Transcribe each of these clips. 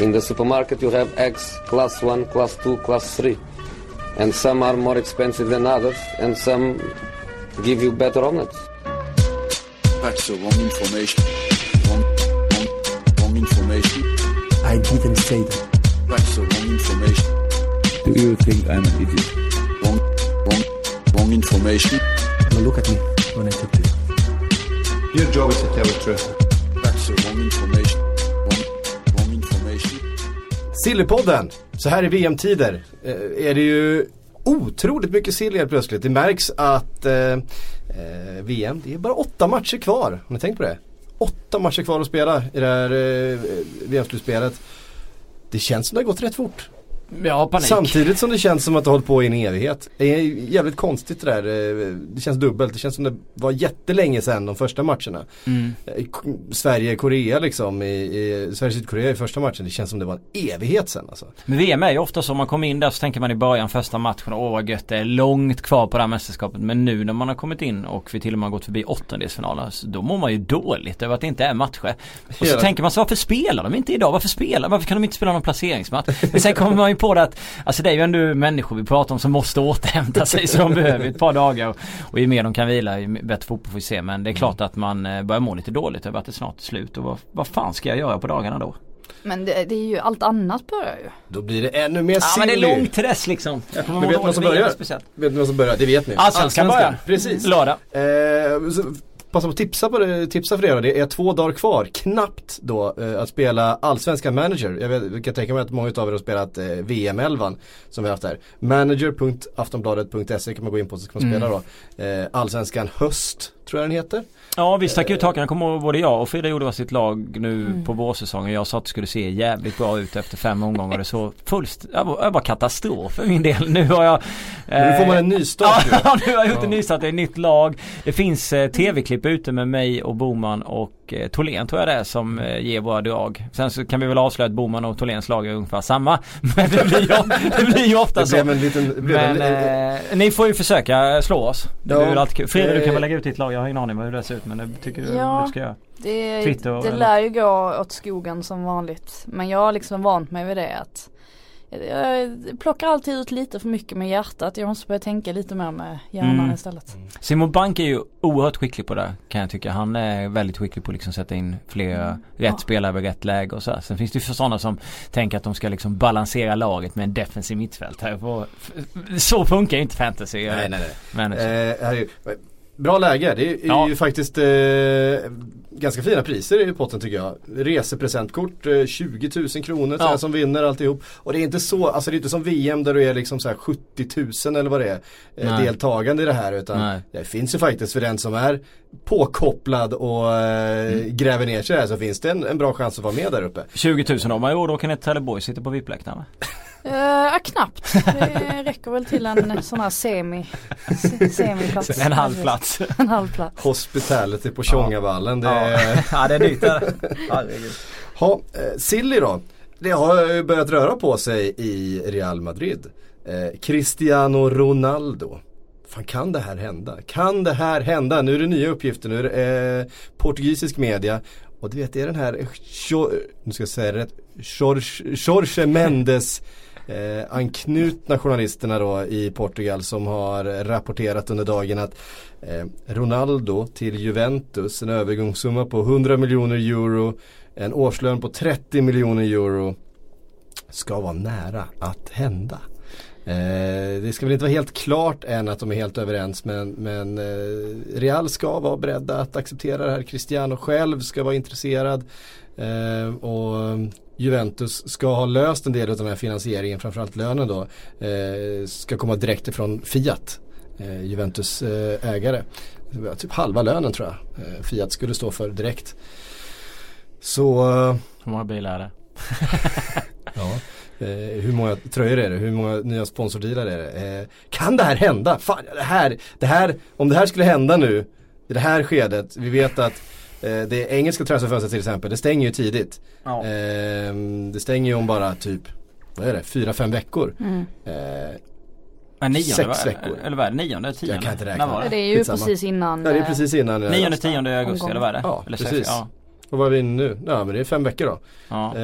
In the supermarket you have eggs class 1, class 2, class 3. And some are more expensive than others and some give you better omelets. That's the wrong information. Wrong information. I didn't say that. That's the wrong information. Do you think I'm an idiot? Wrong information. Now look at me when I talk to you. Your job is to tell the truth. That's the wrong information. Sillypodden, så här i VM-tider är det ju otroligt mycket silly plötsligt. Det märks att VM, det är bara 8 matcher kvar. Har ni tänkt på det? 8 matcher kvar att spela i det här VM-slutspelet. Det känns som det har gått rätt fort. Ja, panik. Samtidigt som det känns som att det har hållit på i en evighet. Det är jävligt konstigt det där. Det känns dubbelt. Det känns som det var jättelänge sedan de första matcherna. Mm. Sverige-Korea liksom. Sverige-Sydkorea i första matchen. Det känns som det var en evighet sedan alltså. Men VM är ju ofta så. Om man kommer in där så tänker man i början första matchen. Åh vad gött, det är långt kvar på det här mästerskapet. Men nu när man har kommit in och vi till och med har gått förbi åttondelsfinalen. Då mår man ju dåligt över att det inte är matcher. Och så tänker man så, varför spelar de inte idag? Varför kan de inte spela någon placeringsmatch? Men sen kommer man ju på det att alltså det är ju ändå människor vi pratar om som måste återhämta sig, så de behöver ett par dagar och ju mer de kan vila ju bättre fotboll får vi se, men det är klart att man börjar må lite dåligt över att det snart är slut och vad fan ska jag göra på dagarna då? Men det är ju allt annat börjar ju. Då blir det ännu mer silly. Ja, men det är långt till dess liksom. Men vet ni vad som börjar? Det vet ni. Allsvenskan börjar. Precis. Lördag. Passa på tipsa för er. Det är 2 dagar kvar, knappt då, att spela allsvenska manager. Jag kan tänka mig att många av er har spelat VM-11 som vi har haft här. Manager.aftonbladet.se kan man gå in på, så kan man spela då. Allsvenskan höst, tror jag den heter. Ja, vi stack ut hakan. Kommer ihåg både jag och Frida gjorde var sitt lag nu på vårsäsongen. Jag sa att det skulle se jävligt bra ut efter 5 omgångar. Så jag var katastrof för min del. Nu har jag... Nu får man en ny start. Ja, nu har jag gjort en ny start. Det är ett nytt lag. Det finns tv-klipp ute med mig och Boman och Tholén, tror jag det är, som ger våra drag. Sen så kan vi väl avslöja att Boman och Tholéns lag är ungefär samma. Men det blir ju ofta så. Ni får ju försöka slå oss. Det blir väl alltid kul. Frida, du kan väl lägga ut ditt lag. Jag har ingen aning om hur det ser ut, men det tycker du ska jag. Det lär ju gå åt skogen som vanligt. Men jag har liksom vant mig vid det. Att jag plockar alltid ut lite för mycket med hjärtat. Jag måste börja tänka lite mer med hjärnan istället. Simon Bank är ju oerhört skicklig på det, kan jag tycka. Han är väldigt skicklig på att liksom sätta in fler rätt spelare vid rätt läge och så här. Sen finns det ju sådana som tänker att de ska liksom balansera laget med en defensiv mittfält här. Så funkar ju inte fantasy. Nej. Bra läge, det är ju faktiskt ganska fina priser i potten tycker jag. Resepresentkort, 20 000 kronor så här, som vinner alltihop. Och det är inte så, alltså det är inte som VM där du är liksom så här 70 000 eller vad det är deltagande i det här, utan det finns ju faktiskt för den som är påkopplad och gräver ner sig här, så finns det en bra chans att vara med där uppe. 20 000 om man då kan ett Trelleborg sitta på VIP-läktaren. Knappt. Det räcker väl till en sån här semiplats. En halvplats. Hospitality på Tjongavallen. Det är dyrt där. Ja, Silly då. Det har ju börjat röra på sig i Real Madrid. Cristiano Ronaldo. Fan, kan det här hända? Nu är det nya uppgifter nu. Portugisisk media. Och du vet, det är den här Jorge Mendes anknutna journalisterna då i Portugal som har rapporterat under dagen att Ronaldo till Juventus, en övergångssumma på 100 miljoner euro, en årslön på 30 miljoner euro ska vara nära att hända. Det ska väl inte vara helt klart än att de är helt överens, men Real ska vara beredda att acceptera det här. Cristiano själv ska vara intresserad och Juventus ska ha löst en del av den här finansieringen, framförallt lönen då, ska komma direkt ifrån Fiat, Juventus ägare. Typ halva lönen tror jag Fiat skulle stå för direkt. Så hur många bilar är det? Ja. Hur många tröjor är det? Hur många nya sponsordealar är det? Kan det här hända? Fan, det här, om det här skulle hända nu i det här skedet, vi vet att det engelska transferfönstret till exempel, det stänger ju tidigt. Ja. Det stänger ju om bara typ 4-5 veckor. 6 veckor. Eller vad är det? 9-10? Jag kan inte räkna. Det är ju precis innan. Ja, det är precis innan. 9-10 augusti, eller vad är det? Ja, eller 6, precis. Ja. Och vad är vi nu? Ja, men det är 5 veckor då. Ja.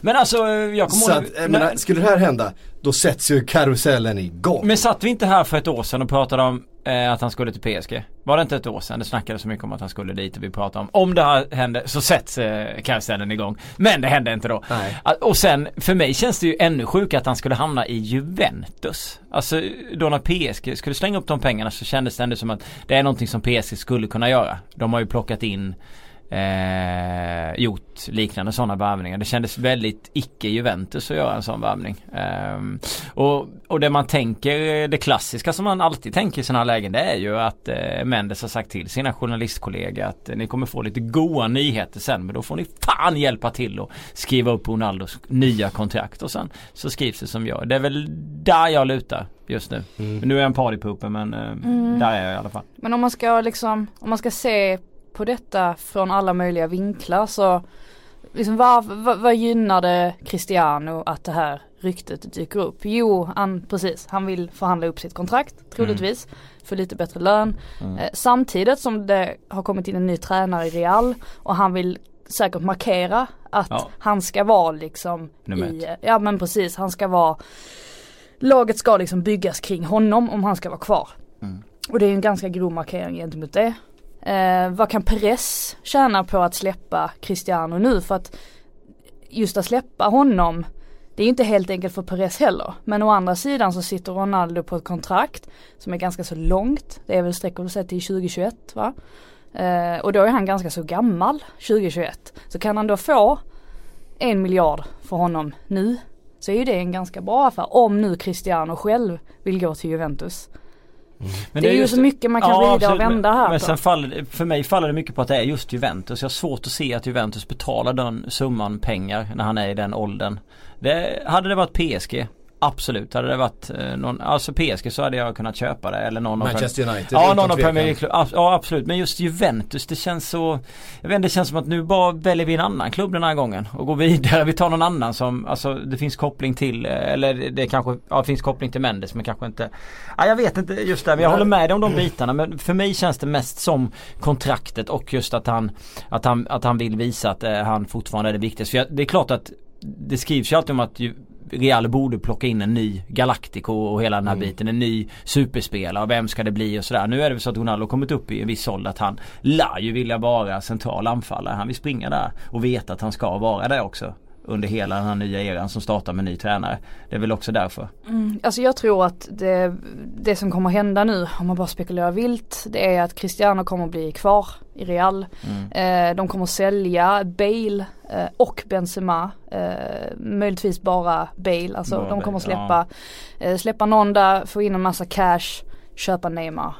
Men alltså, jag kommer ihåg... Men skulle det här hända, då sätts ju karusellen igång. Men satt vi inte här för ett år sedan och pratade om att han skulle till PSG? Var det inte ett år sedan? Det snackades så mycket om att han skulle dit och vi pratade om... Om det här hände så sätts karusellen igång. Men det hände inte då. Nej. Och sen, för mig känns det ju ännu sjuk att han skulle hamna i Juventus. Alltså, då när PSG skulle slänga upp de pengarna så kändes det ändå som att det är någonting som PSG skulle kunna göra. De har ju plockat in... gjort liknande sådana värvningar. Det kändes väldigt icke-Juventus att göra en sån värvning. Och det man tänker, det klassiska som man alltid tänker i sådana här lägen, det är ju att Mendes har sagt till sina journalistkollegor att ni kommer få lite goda nyheter sen, men då får ni fan hjälpa till och skriva upp Ronaldos nya kontrakt, och sen så skrivs det som jag. Det är väl där jag lutar just nu. Mm. Nu är jag en partypooper, men där är jag i alla fall. Men om man ska liksom, om man ska se på detta från alla möjliga vinklar, så liksom, vad gynnade Cristiano att det här ryktet dyker upp? Jo, han vill förhandla upp sitt kontrakt, troligtvis, för lite bättre lön. Samtidigt som det har kommit in en ny tränare i Real, och han vill säkert markera att han ska vara liksom han ska vara, laget ska liksom byggas kring honom om han ska vara kvar. Och det är en ganska grov markering gentemot det. Vad kan Perez tjäna på att släppa Cristiano nu? För att just att släppa honom, det är inte helt enkelt för Perez heller. Men å andra sidan så sitter Ronaldo på ett kontrakt som är ganska så långt. Det är väl sträckor sett till 2021, va? Och då är han ganska så gammal 2021. Så kan han då få 1 miljard för honom nu, så är ju det en ganska bra affär. Om nu Cristiano själv vill gå till Juventus. Men det är ju så mycket man kan vrida och vända här. Men sen faller det mycket på att det är just Juventus. Jag har svårt att se att Juventus betalar den summan pengar när han är i den åldern. Hade det varit PSG, absolut. Hade det varit någon, alltså PSG, så hade jag kunnat köpa det, eller någon Manchester United. Ja, någon av Premier League. Ja, absolut. Men just Juventus, det känns så, jag vet inte, det känns som att nu bara väljer vi en annan klubb den här gången och går vidare. Vi tar någon annan som, alltså det finns koppling till, eller det kanske finns koppling till Mendes, men kanske inte. Ja, jag vet inte just det. Men jag håller med dig om de bitarna, men för mig känns det mest som kontraktet och just att han vill visa att han fortfarande är det viktigaste. För det är klart att det skrivs ju alltid om att Real borde plocka in en ny Galactico och hela den här biten, en ny superspelare, och vem ska det bli och sådär. Nu är det väl så att Ronaldo kommit upp i en viss ålder att han lär ju vilja vara central anfallare. Han vill springa där och veta att han ska vara där också under hela den här nya eran som startar med ny tränare. Det är väl också därför. Alltså jag tror att det som kommer hända nu, om man bara spekulerar vilt, det är att Cristiano kommer bli kvar i Real. De kommer sälja Bale och Benzema, möjligtvis bara Bale. Alltså de kommer släppa någon där, få in en massa cash, köpa Neymar.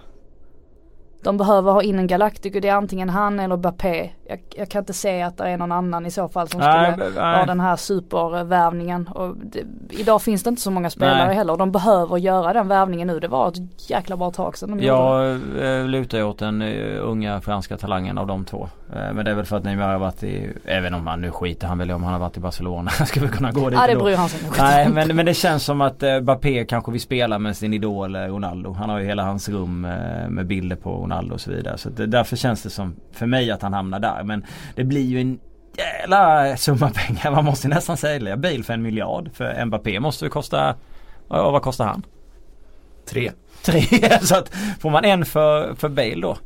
De behöver ha in en Galactico, det är antingen han eller Mbappé. Jag kan inte säga att det är någon annan i så fall som skulle ha den här supervärvningen. Och idag finns det inte så många spelare heller. De behöver göra den värvningen nu. Det var ett jäkla bra tag sedan. Jag lutar åt den unga franska talangen av de två. Men det är väl för att Neymar har varit i, även om han nu skiter han väl om han har varit i Barcelona, ska vi kunna gå dit. Ja, det bryr han sig inte. Nej, men det känns som att Mbappé kanske vill spela med sin idol Ronaldo. Han har ju hela hans rum med bilder på Ronaldo och så vidare. Så därför känns det som för mig att han hamnar där. Men det blir ju en jävla summa pengar. Man måste nästan sälja Bale för 1 miljard. För Mbappé måste ju kosta, vad kostar han? 3. Så att får man en för Bale då.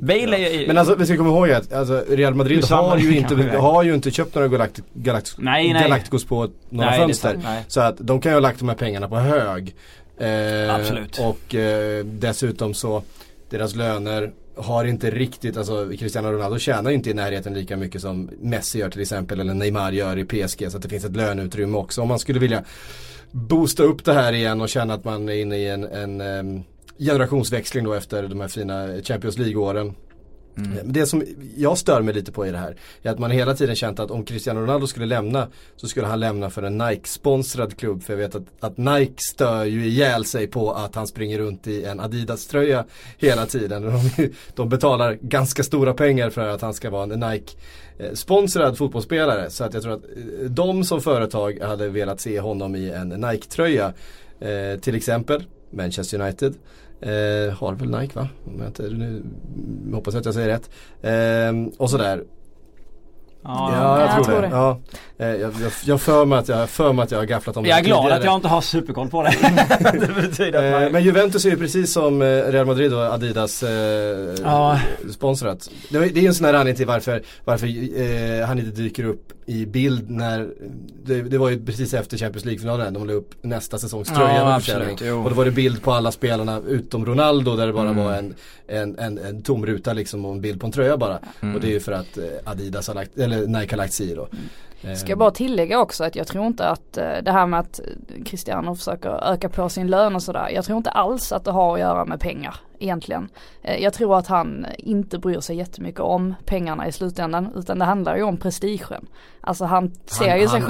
Bale är ju... Men alltså vi ska komma ihåg att alltså, Real Madrid har ju inte köpt några Galacticos på några fönster. Så att de kan ju ha lagt de här pengarna på hög. Absolut. Och dessutom så deras löner har inte riktigt, alltså Cristiano Ronaldo tjänar inte i närheten lika mycket som Messi gör till exempel, eller Neymar gör i PSG, så att det finns ett löneutrymme också. Om man skulle vilja boosta upp det här igen och känna att man är inne i en generationsväxling då efter de här fina Champions League-åren. Det som jag stör mig lite på i det här är att man hela tiden känt att om Cristiano Ronaldo skulle lämna, så skulle han lämna för en Nike-sponsrad klubb. För jag vet att Nike stör ju ihjäl sig på att han springer runt i en Adidas-tröja hela tiden. De betalar ganska stora pengar för att han ska vara en Nike-sponsrad fotbollsspelare. Så att jag tror att de som företag hade velat se honom i en Nike-tröja, till exempel Manchester United. Har väl Nike, va? Nu hoppas jag att jag säger rätt. Och sådär. Ja, jag tror det. Jag för mig att jag har gafflat om det. Jag är glad att jag inte har superkoll på det. Men Juventus är ju precis som Real Madrid och Adidas sponsrat. Det är en sån här anledning till varför han inte dyker upp i bild när det var ju precis efter Champions League-finalen. De la upp nästa säsongströja och då var det bild på alla spelarna utom Ronaldo, där det bara var en tom ruta liksom, och en bild på en tröja bara. Och det är ju för att Adidas har lagt, eller Nike har lagt sig då. Ska jag bara tillägga också att jag tror inte att det här med att Cristiano försöker öka på sin lön och sådär, jag tror inte alls att det har att göra med pengar egentligen. Jag tror att han inte bryr sig jättemycket om pengarna i slutändan, utan det handlar ju om prestigen. Alltså han ser ju sig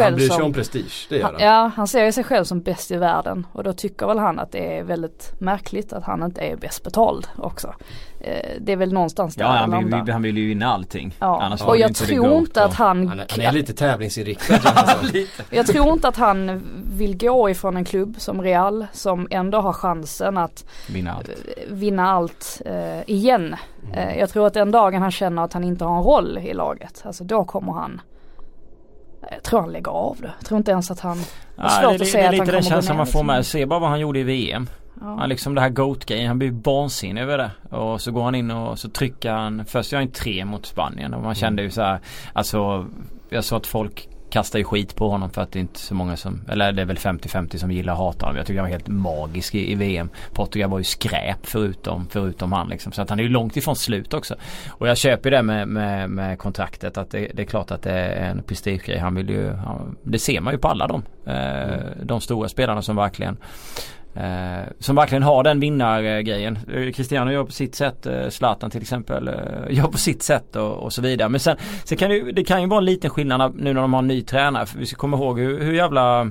själv som bäst i världen, och då tycker väl han att det är väldigt märkligt att han inte är bäst betald också. Det är väl någonstans där han vill ju vinna allting. Ja. Och jag tror inte att han är lite tävlingsinriktad. Jag tror inte att han vill gå ifrån en klubb som Real, som ändå har chansen att vinna allt igen. Jag tror att den dagen han känner att han inte har en roll i laget, alltså då kommer han, jag tror han lägger av det. Jag tror inte ens att han det känns som man får med. Se bara vad han gjorde i VM. Ja. Han liksom det här goat-grejen, han blir vansinnig över det. Och så går han in och så trycker han, först gör han 3 mot Spanien, och man kände ju så här, alltså jag såg att folk kastar ju skit på honom för att det är inte så många som, eller det är väl 50-50 som gillar och hatar honom. Jag tycker han var helt magisk i VM. Portugal var ju skräp förutom han liksom. Så att han är ju långt ifrån slut också. Och jag köper det med kontraktet, att det är klart att det är en prestigegrej. Han vill ju, det ser man ju på alla de stora spelarna som verkligen har den vinnargrejen. Cristiano gör på sitt sätt, Zlatan till exempel gör på sitt sätt och så vidare. Men sen kan det kan ju vara en liten skillnad nu när de har en ny tränare. För vi ska komma ihåg hur jävla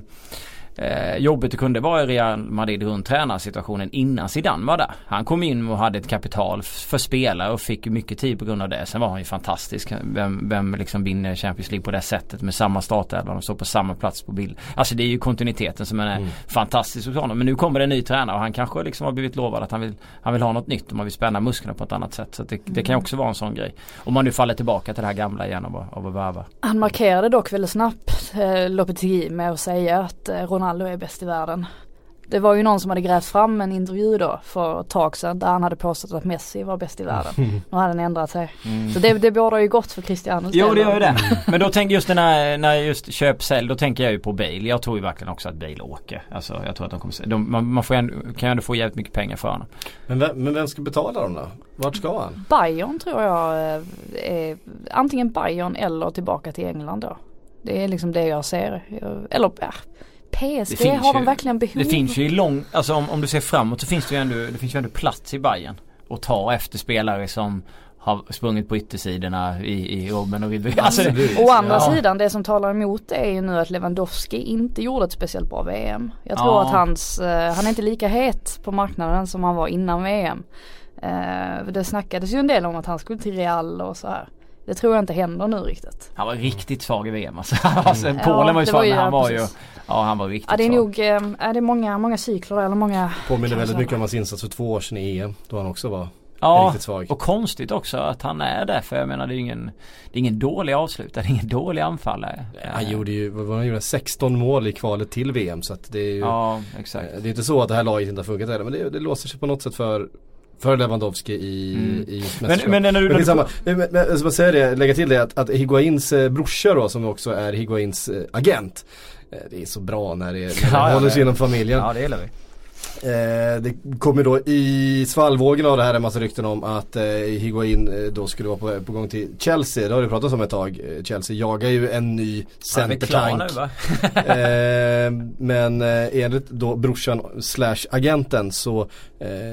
jobbet det kunde vara i Real Madrid runt tränarsituationen innan Zidane var där. Han kom in och hade ett kapital för spelare och fick mycket tid på grund av det. Sen var han ju fantastisk. Vem liksom vinner Champions League på det sättet med samma startelva, de står på samma plats på bild. Alltså det är ju kontinuiteten som är fantastisk hos honom. Men nu kommer det en ny tränare och han kanske liksom har blivit lovad att han vill ha något nytt, och man vill spänna musklerna på ett annat sätt. Så det kan ju också vara en sån grej. Om man nu faller tillbaka till det här gamla igen och värva. Han markerade dock väldigt snabbt Lopetegui med att säga att Ronaldo är bäst i världen. Det var ju någon som hade grävt fram en intervju då för ett tag sedan där han hade påstått att Messi var bäst i världen. Nu hade han ändrat sig. Så det bådar ju gott för Cristiano. Jo, det gör ju det. Men då tänker just när just köp-sälj, då tänker jag ju på Bale. Jag tror ju verkligen också att Bale åker. Alltså, jag tror att de kommer... Man kan ju ändå få jävligt mycket pengar för honom. Men vem ska betala dem då? Vart ska han? Bayern tror jag. Är antingen Bayern eller tillbaka till England då. Det är liksom det jag ser. Eller... Ja. PSG har de verkligen behov. Det finns ju alltså om du ser framåt så finns det ju ändå plats i Bayern och ta efter spelare som har sprungit på yttersidorna i Robben och Ribéry. Alltså, å andra sidan, det som talar emot det är ju nu att Lewandowski inte gjorde ett speciellt bra VM. Jag tror att han är inte lika het på marknaden som han var innan VM. Det snackades ju en del om att han skulle till Real och så här. Det tror jag inte händer nu riktigt. Han var riktigt svag i VM. Alltså, Polen var ju svag, men han var riktigt svag. Det är många cykler eller många... Påminner väldigt mycket om hans insats för 2 år sedan i EM, då han också var riktigt svag. Och konstigt också att han är där, för jag menar det är ingen dålig avslutare, det är ingen dålig anfallare. Han gjorde ju 16 mål i kvalet till VM, så att det är ju... Ja, exakt. Det är inte så att det här laget inte har funkat heller, men det låser sig på något sätt för Lewandowski i men som jag säger det, lägga till det att Higuains brorsa då, som också är Higuains agent, det är så bra när det håller sig inom familjen. Ja, det gillar vi. Det kommer då i svallvågen av det här en massa rykten om att Higuain då skulle vara på gång till Chelsea. Det har du pratat om ett tag. Chelsea jagar ju en ny centertank. Men enligt då brorsan /agenten så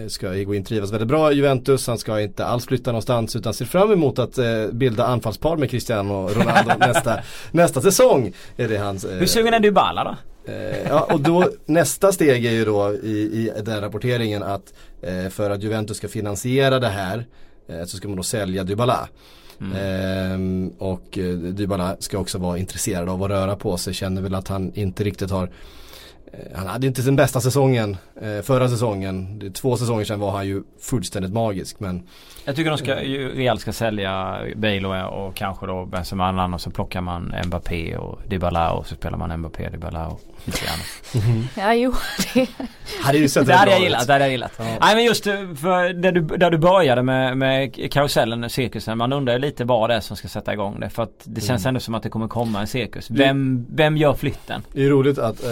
ska Higuain trivas väldigt bra i Juventus. Han ska inte alls flytta någonstans, utan ser fram emot att bilda anfallspar med Cristiano Ronaldo nästa säsong. Är det hans, hur sugen är du Bala då? Och då nästa steg är ju då i den rapporteringen att för att Juventus ska finansiera det här så ska man då sälja Dybala. Och Dybala ska också vara intresserad av att röra på sig, känner väl att han inte riktigt har Han hade inte sin bästa säsongen förra säsongen. 2 säsonger sedan var han ju fullständigt magisk, men jag tycker de ska Real ska sälja Bale och kanske då Benzema annan, och så plockar man Mbappé och Dybala och så spelar man Mbappé och Dybala och lite grann. Ja, jo, det hade ju sett det hade jag gillat, det hade jag gillat. Ja. Nej, men just för där du började med karusellen och cirkusen, man undrar lite vad det är som ska sätta igång det, för att det känns ändå som att det kommer komma en cirkus. Vem gör flytten? Det är roligt att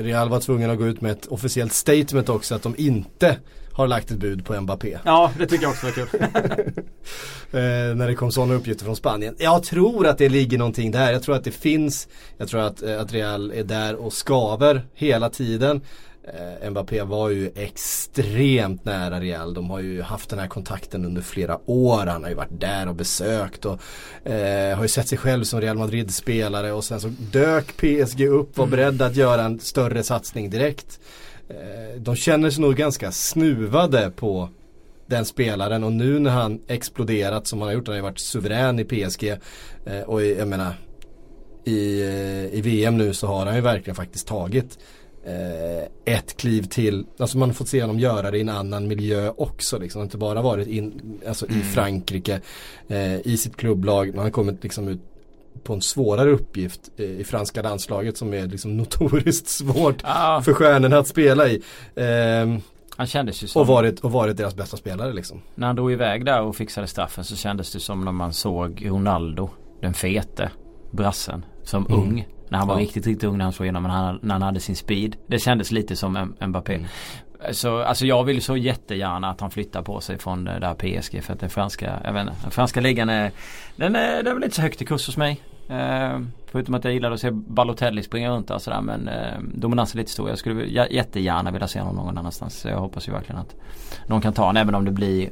Real var tvungen att gå ut med ett officiellt statement också, att de inte har lagt ett bud på Mbappé. Ja, det tycker jag också var kul. När det kom sådana uppgifter från Spanien. Jag tror att det ligger någonting där. Jag tror att det finns. Jag tror att Real är där och skaver hela tiden. Mbappé var ju extremt nära Real. De har ju haft den här kontakten under flera år. Han har ju varit där och besökt och har ju sett sig själv som Real Madrid-spelare, och sen så dök PSG upp, var beredda att göra en större satsning direkt. De känner sig nog ganska snuvade på den spelaren, och nu när han exploderat som han har gjort, han har ju varit suverän i PSG och jag menar i VM nu så har han ju verkligen faktiskt tagit ett kliv till, alltså man har fått se honom göra det i en annan miljö också liksom, inte bara varit i Frankrike i sitt klubblag, man har kommit liksom ut på en svårare uppgift i franska landslaget som är liksom notoriskt svårt för stjärnorna att spela i. Han kändes ju som och varit deras bästa spelare liksom. När han drog iväg där och fixade straffen så kändes det som när man såg Ronaldo, den fete brassen, som ung. När han var riktigt ung, när han såg igenom, när han hade sin speed. Det kändes lite som Mbappé. Så, alltså jag vill så jättegärna att han flyttar på sig från det där PSG, för att den franska ligan är den är väl inte så högt i kurs hos mig. Förutom att jag gillar att se Balotelli springa runt och sådär, men dominansen är lite stor. Jag skulle jättegärna vilja se honom någon annanstans. Jag hoppas ju verkligen att någon kan ta honom, även om det blir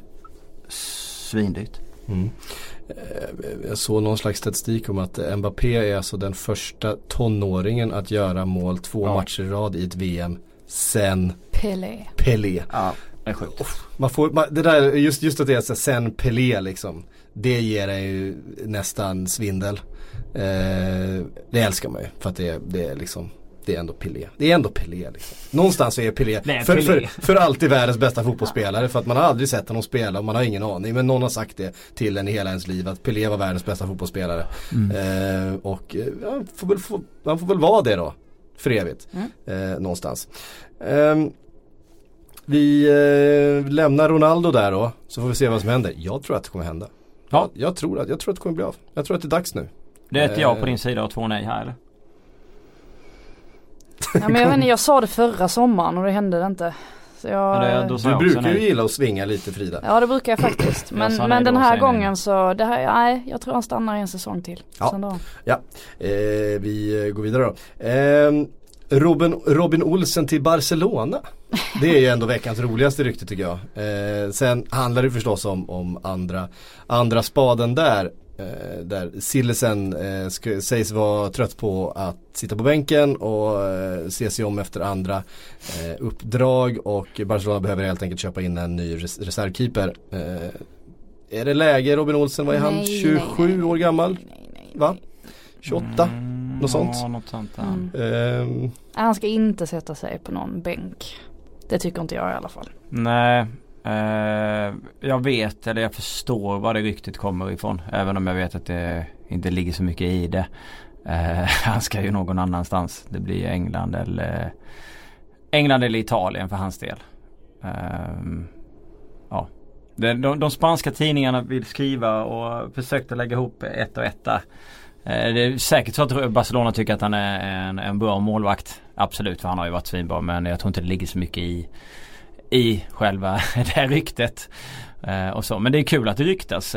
svindyrt. Jag såg någon slags statistik om att Mbappé är alltså den första tonåringen att göra mål 2 matcher i rad i ett VM sen Pelé. Ja, det är sjukt. Det där, just att det är så sen Pelé liksom, det ger en ju nästan svindel. Det älskar man ju, för att det är liksom, det är ändå Pelé. Det är ändå Pelé liksom. Någonstans så är Pelé för alltid världens bästa fotbollsspelare, för att man har aldrig sett honom spela och man har ingen aning, men någon har sagt det till en i hela ens liv att Pelé var världens bästa fotbollsspelare. Och han får väl vara det då för evigt någonstans. Vi lämnar Ronaldo där då, så får vi se vad som händer. Jag tror att det kommer hända. Ja, jag tror att det kommer bli av. Jag tror att det är dags nu. Det är ett jag på din sida och 2 nej här, eller? Ja, men jag vet inte, jag sa det förra sommaren och det hände det inte. Så du brukar ju gilla att svinga lite, Frida. Ja, det brukar jag faktiskt. Men den här gången så jag tror han stannar en säsong till. Ja. Vi går vidare då. Robin Olsen till Barcelona. Det är ju ändå veckans roligaste rykte tycker jag. Sen handlar det förstås om andra spaden där. Där Sillesen sägs vara trött på att sitta på bänken och se sig om efter andra uppdrag, och Barcelona behöver helt enkelt köpa in en ny reservkeeper. Är det läge? Robin Olsen, vad är han? 27 år gammal? Va? 28? Något sånt? Ja, något sånt. Han ska inte sätta sig på någon bänk. Det tycker inte jag i alla fall. Nej. Jag förstår var det ryktet kommer ifrån, även om jag vet att det inte ligger så mycket i det. Han ska ju någon annanstans. Det blir England eller Italien för hans del. Ja. De spanska tidningarna vill skriva och försökte lägga ihop ett och etta. Det är säkert så att Barcelona tycker att han är en bra målvakt. Absolut, för han har ju varit svinbra, men jag tror inte det ligger så mycket i själva det här ryktet och så, men det är kul att det ryktas.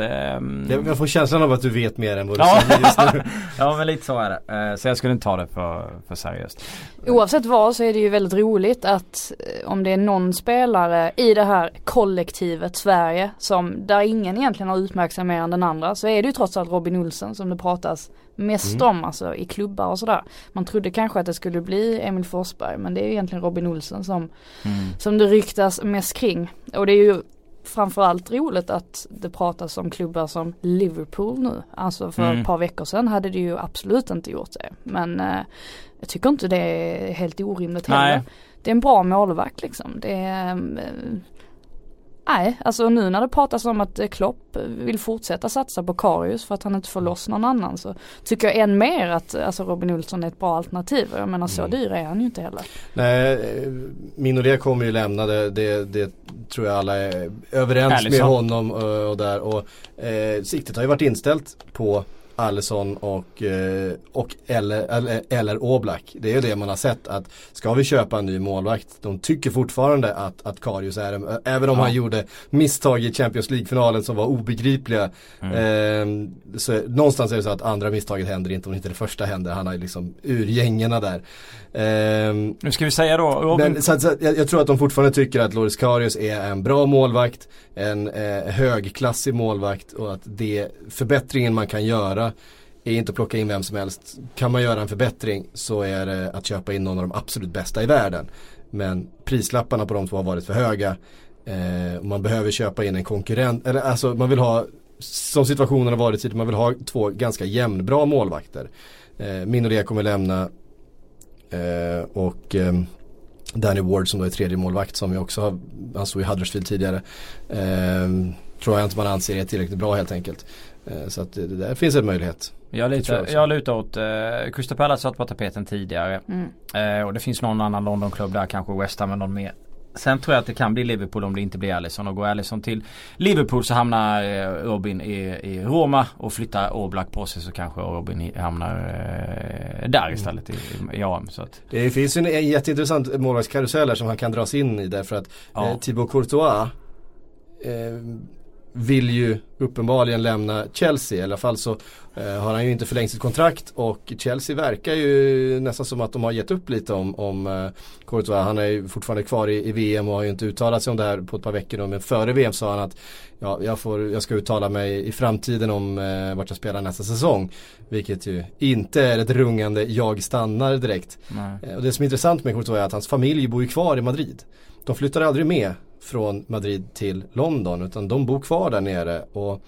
Jag får känslan av att du vet mer än vad du säger just nu. Ja, men lite så är det. Så jag skulle inte ta det för seriöst. Oavsett vad så är det ju väldigt roligt att om det är någon spelare i det här kollektivet Sverige som där ingen egentligen har utmärkt mer än den andra, så är det ju trots allt Robin Olsen som det pratas mest om, alltså i klubbar och sådär. Man trodde kanske att det skulle bli Emil Forsberg, men det är ju egentligen Robin Olsen som det ryktas mest kring. Och det är ju framförallt roligt att det pratas om klubbar som Liverpool nu. Alltså för ett par veckor sedan hade det ju absolut inte gjort det. Men jag tycker inte det är helt orimligt heller. Det är en bra målvakt liksom. Det är... Nej, alltså nu när det pratas om att Klopp vill fortsätta satsa på Karius för att han inte får loss någon annan, så tycker jag än mer att alltså Robin Olsen är ett bra alternativ. Jag menar, så dyr är han ju inte heller. Nej, Minoria kommer ju lämna det tror jag alla är överens Alisson. Med honom och där. Och siktet har ju varit inställt på Alisson och eller Oblak. Det är ju det man har sett, att ska vi köpa en ny målvakt? De tycker fortfarande att Karius är det, även om han gjorde misstag i Champions League-finalen som var obegripliga. Så någonstans är det så att andra misstaget händer inte om inte det första händer. Han är liksom ur gängerna där. Nu ska vi säga då. Men, så jag tror att de fortfarande tycker att Loris Karius är en bra målvakt, en högklassig målvakt, och att det förbättringen man kan göra är inte att plocka in vem som helst. Kan man göra en förbättring så är det att köpa in någon av de absolut bästa i världen. Men prislapparna på de två har varit för höga. Man behöver köpa in en konkurrent. Eller, alltså, man vill ha, som situationen har varit tidigare, man vill ha två ganska jämnbra målvakter. Minoria kommer lämna och Danny Ward som då är tredje målvakt, som jag också har, han såg i Huddersfield tidigare. Tror jag inte man anser är tillräckligt bra helt enkelt. Så att det där finns en möjlighet. Jag lutar åt Crystal Palace satt på tapeten tidigare. Och det finns någon annan Londonklubb där, kanske West Ham eller någon mer. Sen tror jag att det kan bli Liverpool om det inte blir Alisson. Och går Alisson till Liverpool så hamnar Robin i Roma, och flyttar Oblak på sig så kanske Robin hamnar där istället i AM. Så att. Det finns ju en jätteintressant målvaktskarusell som han kan dras in i, därför att Thibaut Courtois vill ju uppenbarligen lämna Chelsea. I alla fall så har han ju inte förlängt sitt kontrakt, och Chelsea verkar ju nästan som att de har gett upp lite om Courtois. Han är ju fortfarande kvar i VM och har ju inte uttalat sig om det här på ett par veckor nu, men före VM sa han att jag ska uttala mig i framtiden om vart jag spelar nästa säsong, vilket ju inte är ett rungande jag stannar direkt. Och det som är intressant med Courtois är att hans familj bor ju kvar i Madrid. De flyttar aldrig med från Madrid till London, utan de bor kvar där nere, och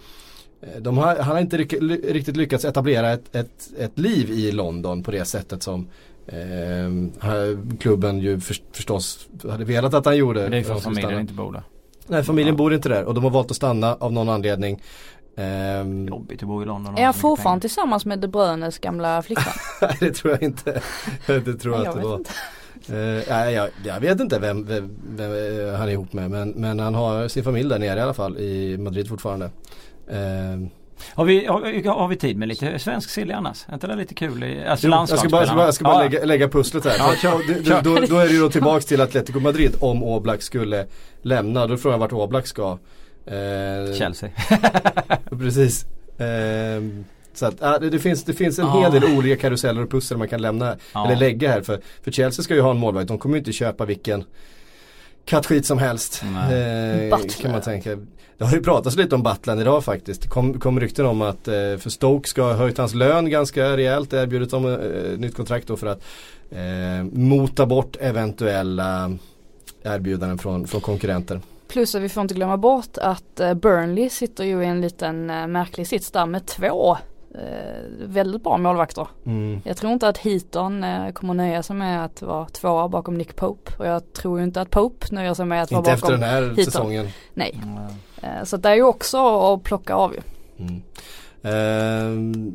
han har inte riktigt lyckats etablera ett liv i London på det sättet som klubben ju förstås hade velat att han gjorde. Men det är för att familjen inte bor där. Nej, familjen bor inte där, och de har valt att stanna av någon anledning. Jobbigt att bo i London. Är jag fortfarande tillsammans med De Bruynes gamla flickan? Nej, det tror jag inte. Det tror jag att det var. Inte. Jag vet inte vem han är ihop med, men han har sin familj där nere i alla fall i Madrid fortfarande. Har vi tid med lite svensk sill annars? Är inte det lite kul? Alltså landslagsspelarna. Jag ska bara lägga pusslet här. Då är det ju tillbaka till Atletico Madrid om Oblak skulle lämna. Då frågar jag vart Oblak ska. Chelsea. Precis. Så att, det finns en hel del olika karuseller och pussel man kan lämna eller lägga här, för Chelsea ska ju ha en målvakt. De kommer ju inte köpa vilken kattskit som helst. Kan man tänka. Det har ju pratats lite om Butland idag faktiskt. Det kom rykten om att för Stoke ska ha höjt hans lön ganska rejält, erbjudit om nytt kontrakt då för att mota bort eventuella erbjudanden från konkurrenter. Plus att vi får inte glömma bort att Burnley sitter ju i en liten märklig sits där med två väldigt bra målvakter. Jag tror inte att Heaton kommer nöja sig med att vara tvåa bakom Nick Pope, och jag tror ju inte att Pope nöjer sig med att vara bakom Heaton. Inte efter den här Heaton. Säsongen. Nej. Så det är ju också att plocka av ju.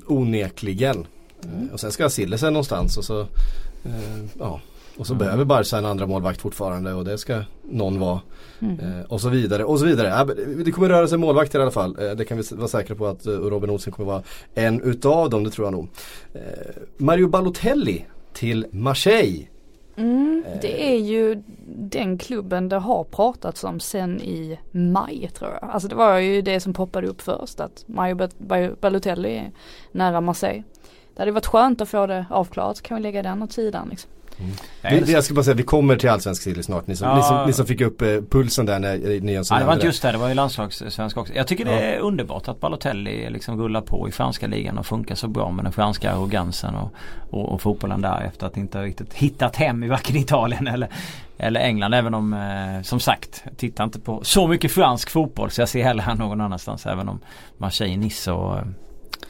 Onekligen. Och sen ska Sille sig någonstans, och så och så behöver Barca en andra målvakt fortfarande, och det ska någon vara. Och så vidare, och så vidare. Det kommer röra sig målvakter i alla fall. Det kan vi vara säkra på, att Robin Olsen kommer vara en utav dem, det tror jag nog. Mario Balotelli till Marseille. Det är ju den klubben det har pratats om sen i maj, tror jag. Alltså det var ju det som poppade upp först, att Mario Balotelli är nära Marseille. Det hade varit skönt att få det avklarat, så kan vi lägga den åt sidan liksom. Mm. Jag ska bara säga, vi kommer till allsvensk serie snart. Ni som fick upp pulsen där när jag såg det. Det var inte just det var ju landslagssvensk också. Jag tycker det är underbart att Balotelli liksom rullar på i franska ligan och funkar så bra med den franska arrogansen och fotbollen där, efter att inte riktigt hittat hem i varken Italien eller England, även om som sagt, tittar inte på så mycket fransk fotboll, så jag ser hellre här någon annanstans, även om Marseille och Nice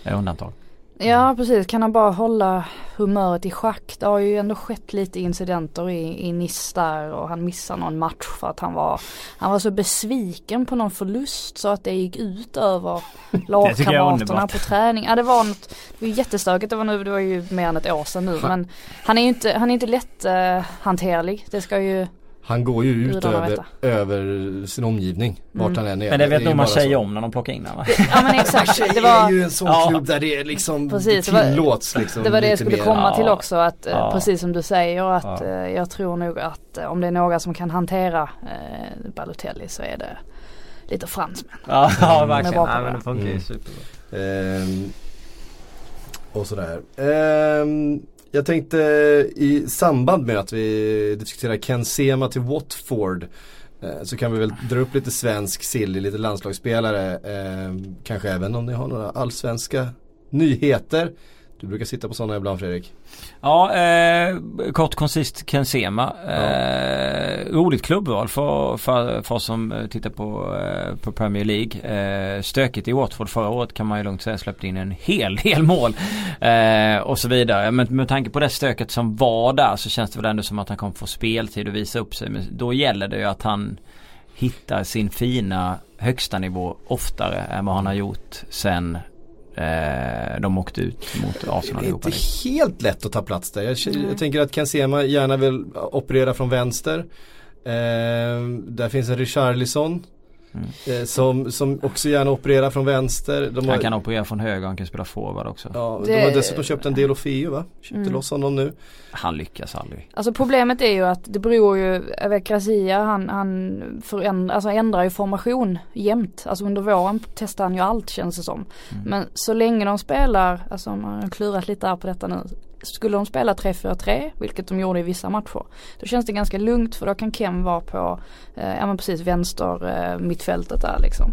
är undantag. Ja, precis. Kan han bara hålla humöret i schack? Det har ju ändå skett lite incidenter i Nice där, och han missade någon match för att han var så besviken på någon förlust så att det gick ut över lagkamraterna på träning. Ja, det var jättestökigt. Det var ju mer än ett år sedan nu, men han är inte lätt hanterlig. Det ska ju... Han går ju ut över sin omgivning, vart han än är. Men det vet nog man säger om när de plockar in den, va? Ja, men exakt. Det är ju en sån klubb där det är liksom, precis, det tillåts liksom. Det var det jag skulle komma till också, att precis som du säger, att jag tror nog att om det är några som kan hantera Balotelli så är det lite fransmän. Ja, verkligen. Nej, men det funkar ju superbra. Och sådär. Jag tänkte i samband med att vi diskuterar Ken Sema till Watford, så kan vi väl dra upp lite svensk sill, lite landslagsspelare, kanske även om ni har några allsvenska nyheter. Du brukar sitta på sådana ibland, Fredrik. Ja, kort konsist Ken Sema. Roligt klubbval för oss som tittar på Premier League. Stökigt i Watford förra året, kan man ju lugnt säga, släppte in en hel del mål och så vidare. Men med tanke på det stöket som var där, så känns det väl ändå som att han kommer få speltid och visa upp sig. Men då gäller det ju att han hittar sin fina högsta nivå oftare än vad han har gjort sen de åkte ut mot Arsenal. Det är inte helt lätt att ta plats där. Jag tänker att Ken Sema gärna vill operera från vänster. Där finns en Richarlison som också gärna opererar från vänster. Han kan operera från höger, han kan spela forward också. Ja, de har dessutom köpt en del Ofeo, va? Köpte loss honom nu. Han lyckas aldrig. Alltså problemet är ju att det beror ju över Gracia, han ändrar ju formation jämt. Alltså under våren testar han ju allt, känns det som. Men så länge de spelar, alltså man har klurat lite här på detta nu, skulle de spela 3-4-3, vilket de gjorde i vissa matcher, då känns det ganska lugnt, för då kan Ken vara på precis vänster mittfältet där liksom.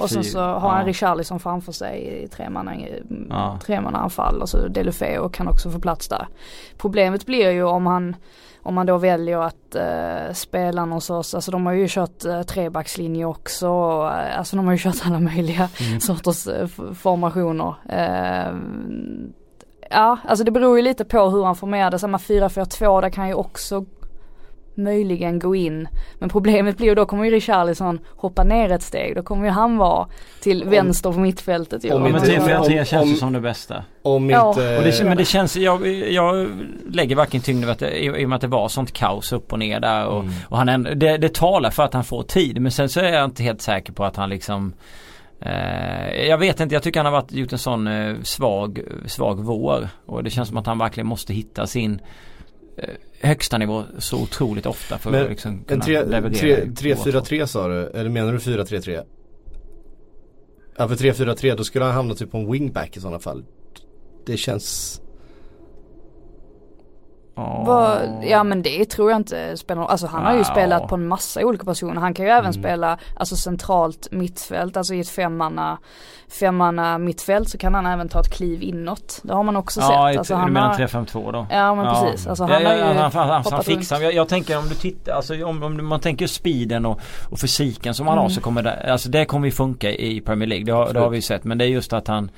Och sen så har han Richarlison framför sig i tremannaanfall, och så Delofeo kan också få plats där. Problemet blir ju om man då väljer att spela någon sorts, alltså de har ju kört trebackslinje också, alltså de har ju kört alla möjliga sorters formationer. Ja, alltså det beror ju lite på hur han får med det. Samma 4-4-2, där kan ju också möjligen gå in. Men problemet blir ju, då kommer ju Richarlison hoppa ner ett steg. Då kommer ju han vara till vänster på mittfältet. Om inte 4-4-3 känns som det bästa. Men det känns, jag lägger varken tyngd i och med att det var sånt kaos upp och ner där. Och han, det talar för att han får tid. Men sen så är jag inte helt säker på att han liksom... jag vet inte, jag tycker han har gjort en sån svag vår, och det känns som att han verkligen måste hitta sin högsta nivå så otroligt ofta för att liksom kunna leverera. 3-4-3 sa du, eller menar du 4-3-3? Ja, för 3-4-3 då skulle han hamna typ på en wingback i sådana fall. Det känns... Ja, men det tror jag inte spelar. Alltså han har ju spelat på en massa olika positioner. Han kan ju även spela alltså centralt mittfält, alltså i ett femmanna mittfält, så kan han även ta ett kliv inåt. Det har man också sett. Alltså han menar 3-5-2 då. Ja, men precis. Alltså han fixar. Jag tänker, om du tittar, alltså om man tänker speeden och fysiken som han har, så kommer det, alltså det kommer ju funka i Premier League. Det har vi sett, men det är just att han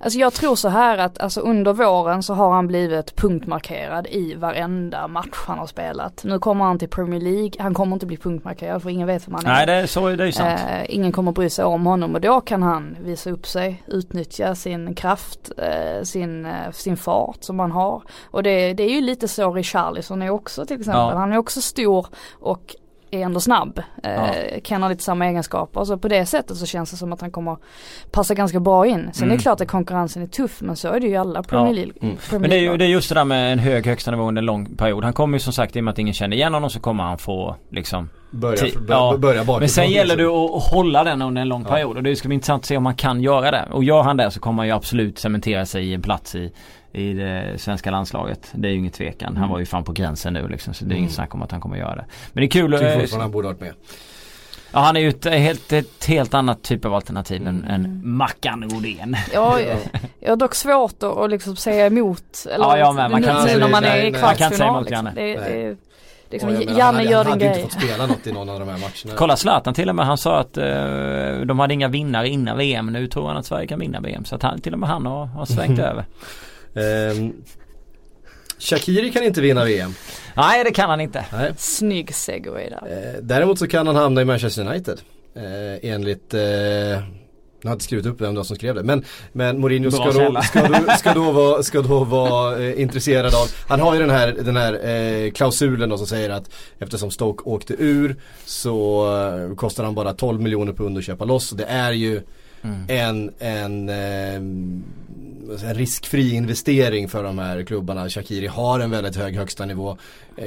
Alltså jag tror så här att alltså under våren så har han blivit punktmarkerad i varenda match han har spelat. Nu kommer han till Premier League, han kommer inte bli punktmarkerad, för ingen vet vem han är. Nej, det är ju sant. Ingen kommer bry sig om honom, och då kan han visa upp sig, utnyttja sin kraft, sin fart som han har. Och det är ju lite så Richarlison är också, till exempel. Han är också stor och är ändå snabb. Ken har lite samma egenskaper. Alltså på det sättet så känns det som att han kommer passa ganska bra in. Sen är det klart att konkurrensen är tuff, men så är det ju alla Premier League. Men det är just det där med en hög högsta nivå under en lång period. Han kommer ju som sagt, i och med att ingen känner igen honom, så kommer han få liksom börja bakifrån. Men sen gäller det att hålla den under en lång period, och det ska bli intressant att se om han kan göra det. Och gör han det så kommer han ju absolut cementera sig i en plats i det svenska landslaget. Det är ju inget tvekan. Han var ju fan på gränsen nu liksom, så det är inget snack om att han kommer göra det. Men det är kul. Han borde ha varit med. Ja, han är ju ett helt annat typ av alternativ än Mackan Rodén. Ja, jag har dock svårt att liksom säga emot. Eller man kan inte säga emot Janne. Liksom, Janne gör en grej. Han hade inte fått spela något i någon av de här matcherna. Kolla Zlatan till och med, han sa att de hade inga vinnare innan VM. Nu tror han att Sverige kan vinna VM. Så att han, till och med han har svängt över. Shaqiri kan inte vinna VM. Nej, det kan han inte. Nej. Snygg segway där. Däremot så kan han hamna i Manchester United. Enligt... jag har inte skrivit upp vem det var som skrev det. Men Mourinho ska då vara intresserad av... Han har ju den här klausulen då, som säger att eftersom Stoke åkte ur så kostar han bara 12 miljoner pund att köpa loss. Det är ju... En riskfri investering för de här klubbarna. Shaqiri har en väldigt hög högsta nivå.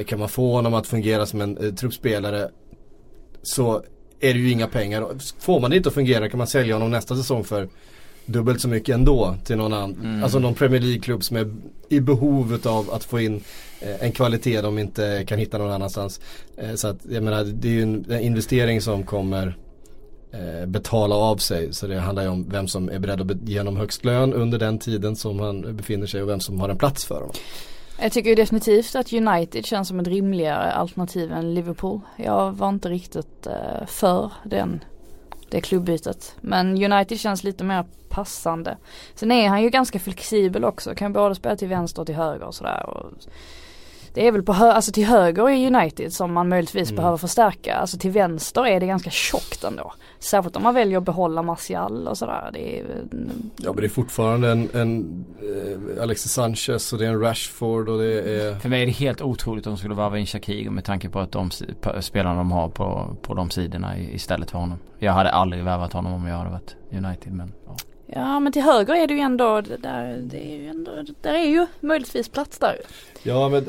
Kan man få honom att fungera som en truppspelare så är det ju inga pengar. Får man det inte att fungera kan man sälja honom nästa säsong för dubbelt så mycket ändå till någon annan. Alltså någon Premier League-klubb som är i behov av att få in en kvalitet de inte kan hitta någon annanstans. Så att, jag menar, det är ju en investering som kommer betala av sig, så det handlar ju om vem som är beredd att ge honom högst lön under den tiden som han befinner sig och vem som har en plats för honom. Jag tycker ju definitivt att United känns som ett rimligare alternativ än Liverpool. Jag var inte riktigt för det klubbytet, men United känns lite mer passande. Sen är han ju ganska flexibel också, kan både spela till vänster och till höger och sådär, och det är väl alltså till höger i United som man möjligtvis behöver förstärka. Alltså till vänster är det ganska tjockt ändå. Särskilt om man väljer att behålla Martial och sådär. Ja, men det är fortfarande en Alexis Sanchez och det är en Rashford och det är... För mig är det helt otroligt om de skulle varva in Shaqiri med tanke på att de spelarna de har på de sidorna istället för honom. Jag hade aldrig värvat honom om jag hade varit United, men... Ja. Ja, men till höger är det ju ändå där är ju möjligtvis plats där. Ja, men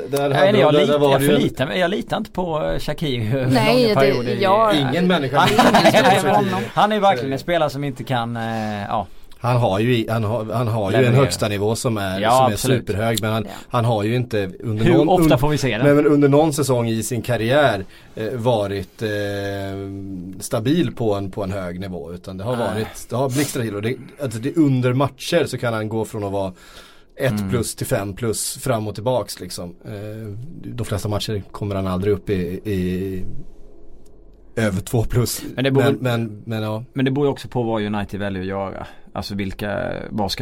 jag litar inte på Shaqiri. Nej, ingen människa. Han är verkligen en spelare som inte kan Han har ju en högsta nivå som är superhög, men han har ju inte under ofta får vi se det? Men under någon säsong i sin karriär varit stabil på en hög nivå, utan det har varit blixtrat till, och det under matcher så kan han gå från att vara 1+ till 5+ fram och tillbaks liksom. De flesta matcher kommer han aldrig upp i över 2+. Men det beror ju också på vad United väljer att göra. Alltså vad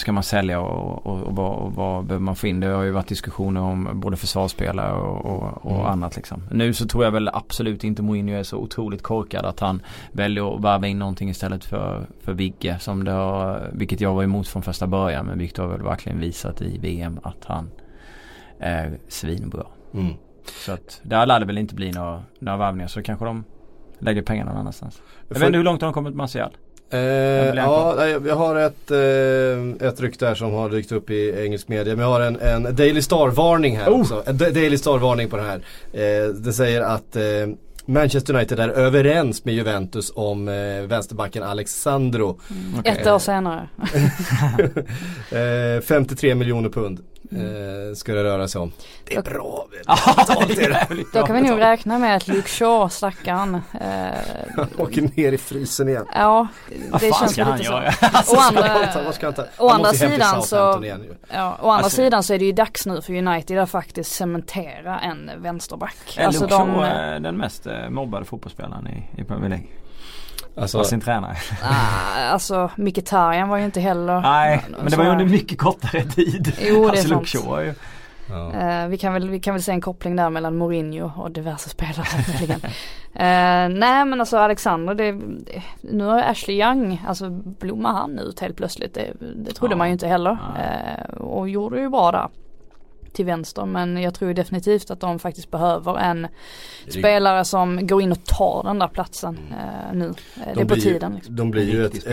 ska man sälja och vad behöver man få in? Det har ju varit diskussioner om både försvarsspelare och annat liksom. Nu så tror jag väl absolut inte Mourinho är så otroligt korkad att han väljer att varva in någonting istället för Vigge, vilket jag var emot från första början, men Victor har väl verkligen visat i VM att han är svinbra. Så att där lär det väl inte bli några varvningar, så kanske de lägger pengarna någon annanstans. Jag vet inte hur långt de har kommit med Martial. Jag har ett rykte här som har dykt upp i engelsk media, men jag har en Daily Star-varning här också. En Daily Star-varning på den här. Det säger att Manchester United är överens med Juventus om vänsterbacken Alexandro. Ett år senare. 53 miljoner pund. Ska det röra sig om. Det är bra. Då kan vi nog räkna med att Luke Shaw, stackaren, åker ner i frysen igen. Ja, det känns lite så. Å andra sidan så är det ju dags nu för United att faktiskt cementera en vänsterback. Alltså Luke Shaw är den mest mobbade fotbollsspelaren i Premier League. Alltså sin tränare. Alltså Mkhitaryan var ju inte heller. Nej, men det var ju under mycket kortare tid. Jo, det är sant. Vi kan väl se en koppling där mellan Mourinho och diverse spelare. Nej, men alltså Alexander, nu har Ashley Young, alltså blommar han ut helt plötsligt. Det trodde man ju inte heller. Och gjorde ju bra där. till vänster, men jag tror definitivt att de faktiskt behöver en spelare som går in och tar den där platsen nu. Det är på tiden. Liksom. De blir ju ett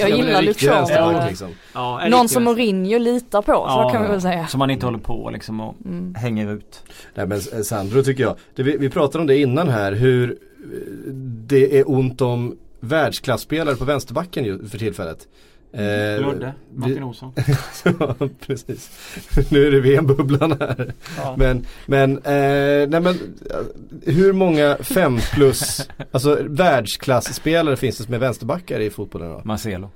jag gillar Luke Shaw. Liksom. Ja, någon som Mourinho litar på, så kan vi väl säga. Som man inte håller på liksom, och hänger ut. Nej, men Sandro tycker jag, vi pratade om det innan här, hur det är ont om världsklassspelare på vänsterbacken ju för tillfället. Ludde, Martin Olsson. Ja, precis. Nu är det VM-bubblan här. Ja. Men hur många 5+ alltså världsklassspelare finns det som är vänsterbackar i fotbollen då? Marcelo.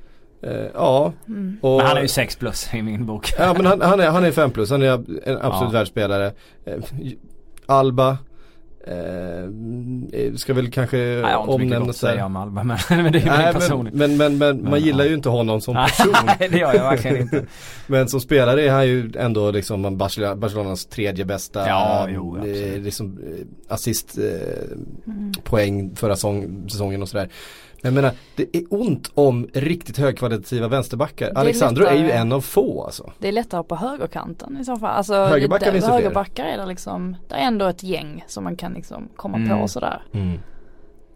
Och men han är ju 6+ i min bok. Ja, men han är 5+, han är en absolut världsspelare. Alba ska väl kanske omnämnas där om Alba, men det är ju personligt. Men man gillar ju inte honom som person. Nej, det gör jag verkligen inte. Men som spelare är han ju ändå liksom Barcelonas tredje bästa liksom assist poäng förra säsongen och sådär. Men jag menar, det är ont om riktigt högkvalitativa vänsterbackar. Alexandro är ju en av få alltså. Det är lättare på högerkanten i så fall. Alltså, högerbackar är det liksom, det är ändå ett gäng som man kan liksom komma på sådär. Mm.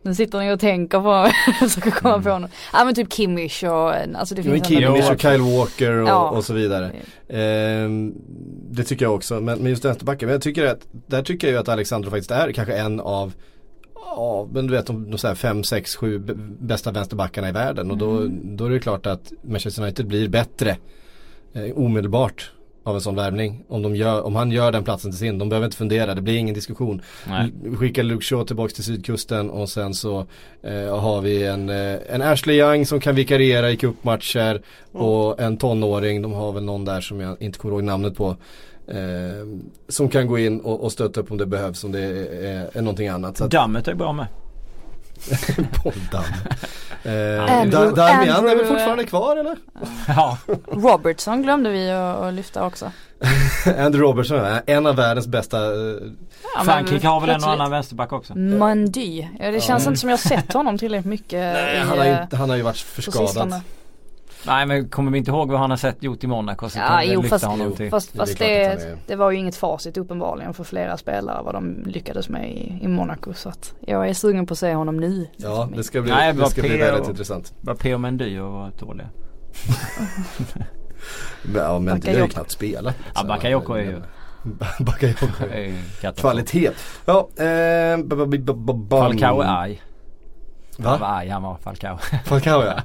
Nu sitter ni och tänker på så kan komma på något. Ja, men typ Kimmich och alltså det finns Kimmich och Kyle Walker och så vidare. Det tycker jag också, men just vänsterbackar, men jag tycker att där tycker jag ju att Alexandro faktiskt är kanske en av men du vet de så här 5, 6, 7 bästa vänsterbackarna i världen och då är det klart att Manchester United blir bättre omedelbart av en sån värvning om han gör den platsen till sin. De behöver inte fundera, det blir ingen diskussion. Skicka Luke Shaw tillbaka till sydkusten och sen så har vi en Ashley Young som kan vikariera i cupmatcher och en tonåring, de har väl någon där som jag inte kommer ihåg namnet på. Som kan gå in och stötta upp om det behövs, om det är någonting annat. Så att... Dammet är bra med. Damian är väl fortfarande kvar, eller? Ja. Robertson glömde vi att lyfta också. Andrew Robertson är en av världens bästa. Frankrike har väl en och annan vänsterback också. Mandy. Det känns inte som jag sett honom tillräckligt mycket. Nej, han har ju varit förskadad. Nej, men kommer vi inte ihåg vad han har gjort i Monaco? Fast det var ju inget facit uppenbarligen för flera spelare vad de lyckades med i Monaco, så att jag är sugen på att se honom nu. Ja, det ska bli, bli väldigt intressant. Mbappé och Mendy var dåliga. Ja, men det är ju knappt spela. Ja, Bakayoko är ju... Bakayoko är ju... Kvalitet. Ja, Falcao är arg. Va? Han var Falcao. Falcao, ja.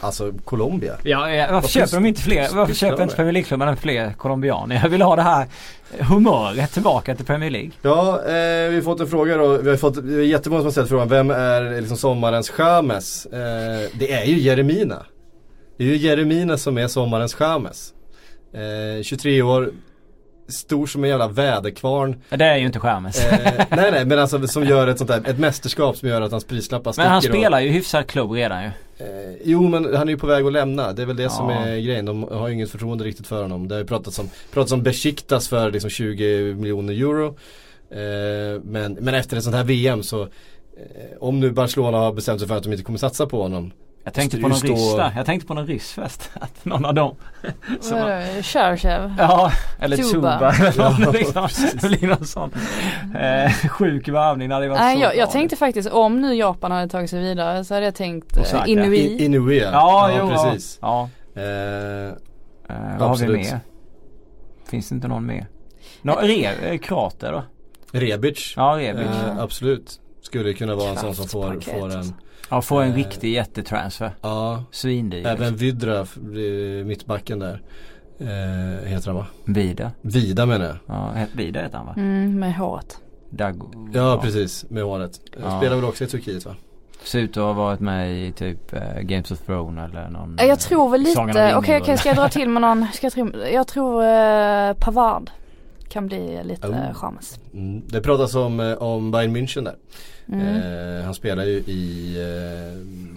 Alltså Colombia. Ja, varför köper de inte fler? Varför köper inte Premier League-klubbarna fler colombianer? Jag vill ha det här humöret tillbaka till Premier League. Ja, vi har fått en fråga då. Vi har jättemånga som har ställt frågan. Vem är liksom sommarens James? Det är ju Jérémy Mina. Det är ju Jérémy Mina som är sommarens James. 23 år. Stor som en jävla väderkvarn. Det är ju inte James. Nej, men alltså som gör ett sånt där, ett mästerskap som gör att hans prislappar sticker. Men han spelar ju hyfsat klubb redan ju. Jo, men han är ju på väg att lämna. Det är väl det som är grejen. De har ju inget förtroende riktigt för honom. Det har ju pratats om Besiktas för liksom 20 miljoner euro. Men efter ett sånt här VM så om nu Barcelona har bestämt sig för att de inte kommer satsa på honom. Jag tänkte på någon ryssfest. Att någon av dem Kärchev. Ja, eller Tuba. Det blir någon sån sjuk varvning när det var så. Jag tänkte faktiskt, om nu Japan hade tagit sig vidare, så hade jag tänkt Inui. Inui, precis. Vad har vi med? Finns det inte någon med? Kroater då? Rebic. Ja, Rebic. Absolut. Skulle kunna vara en sån som får en... Ja, få en riktig jättetransfer. Ja. Svindyr. Även Vidra, mittbacken där. Heter han va? Vida menar jag. Ja, Vida heter han va? Med håret. Ja, precis. Med håret. Spelar väl också i Turkiet va? Ser ut att ha varit med i typ Games of Thrones eller någon... Jag tror väl lite... Okej, ska jag dra till med någon... Jag tror Pavard kan bli lite James. Det pratas om Bayern München där. Han spelar ju i...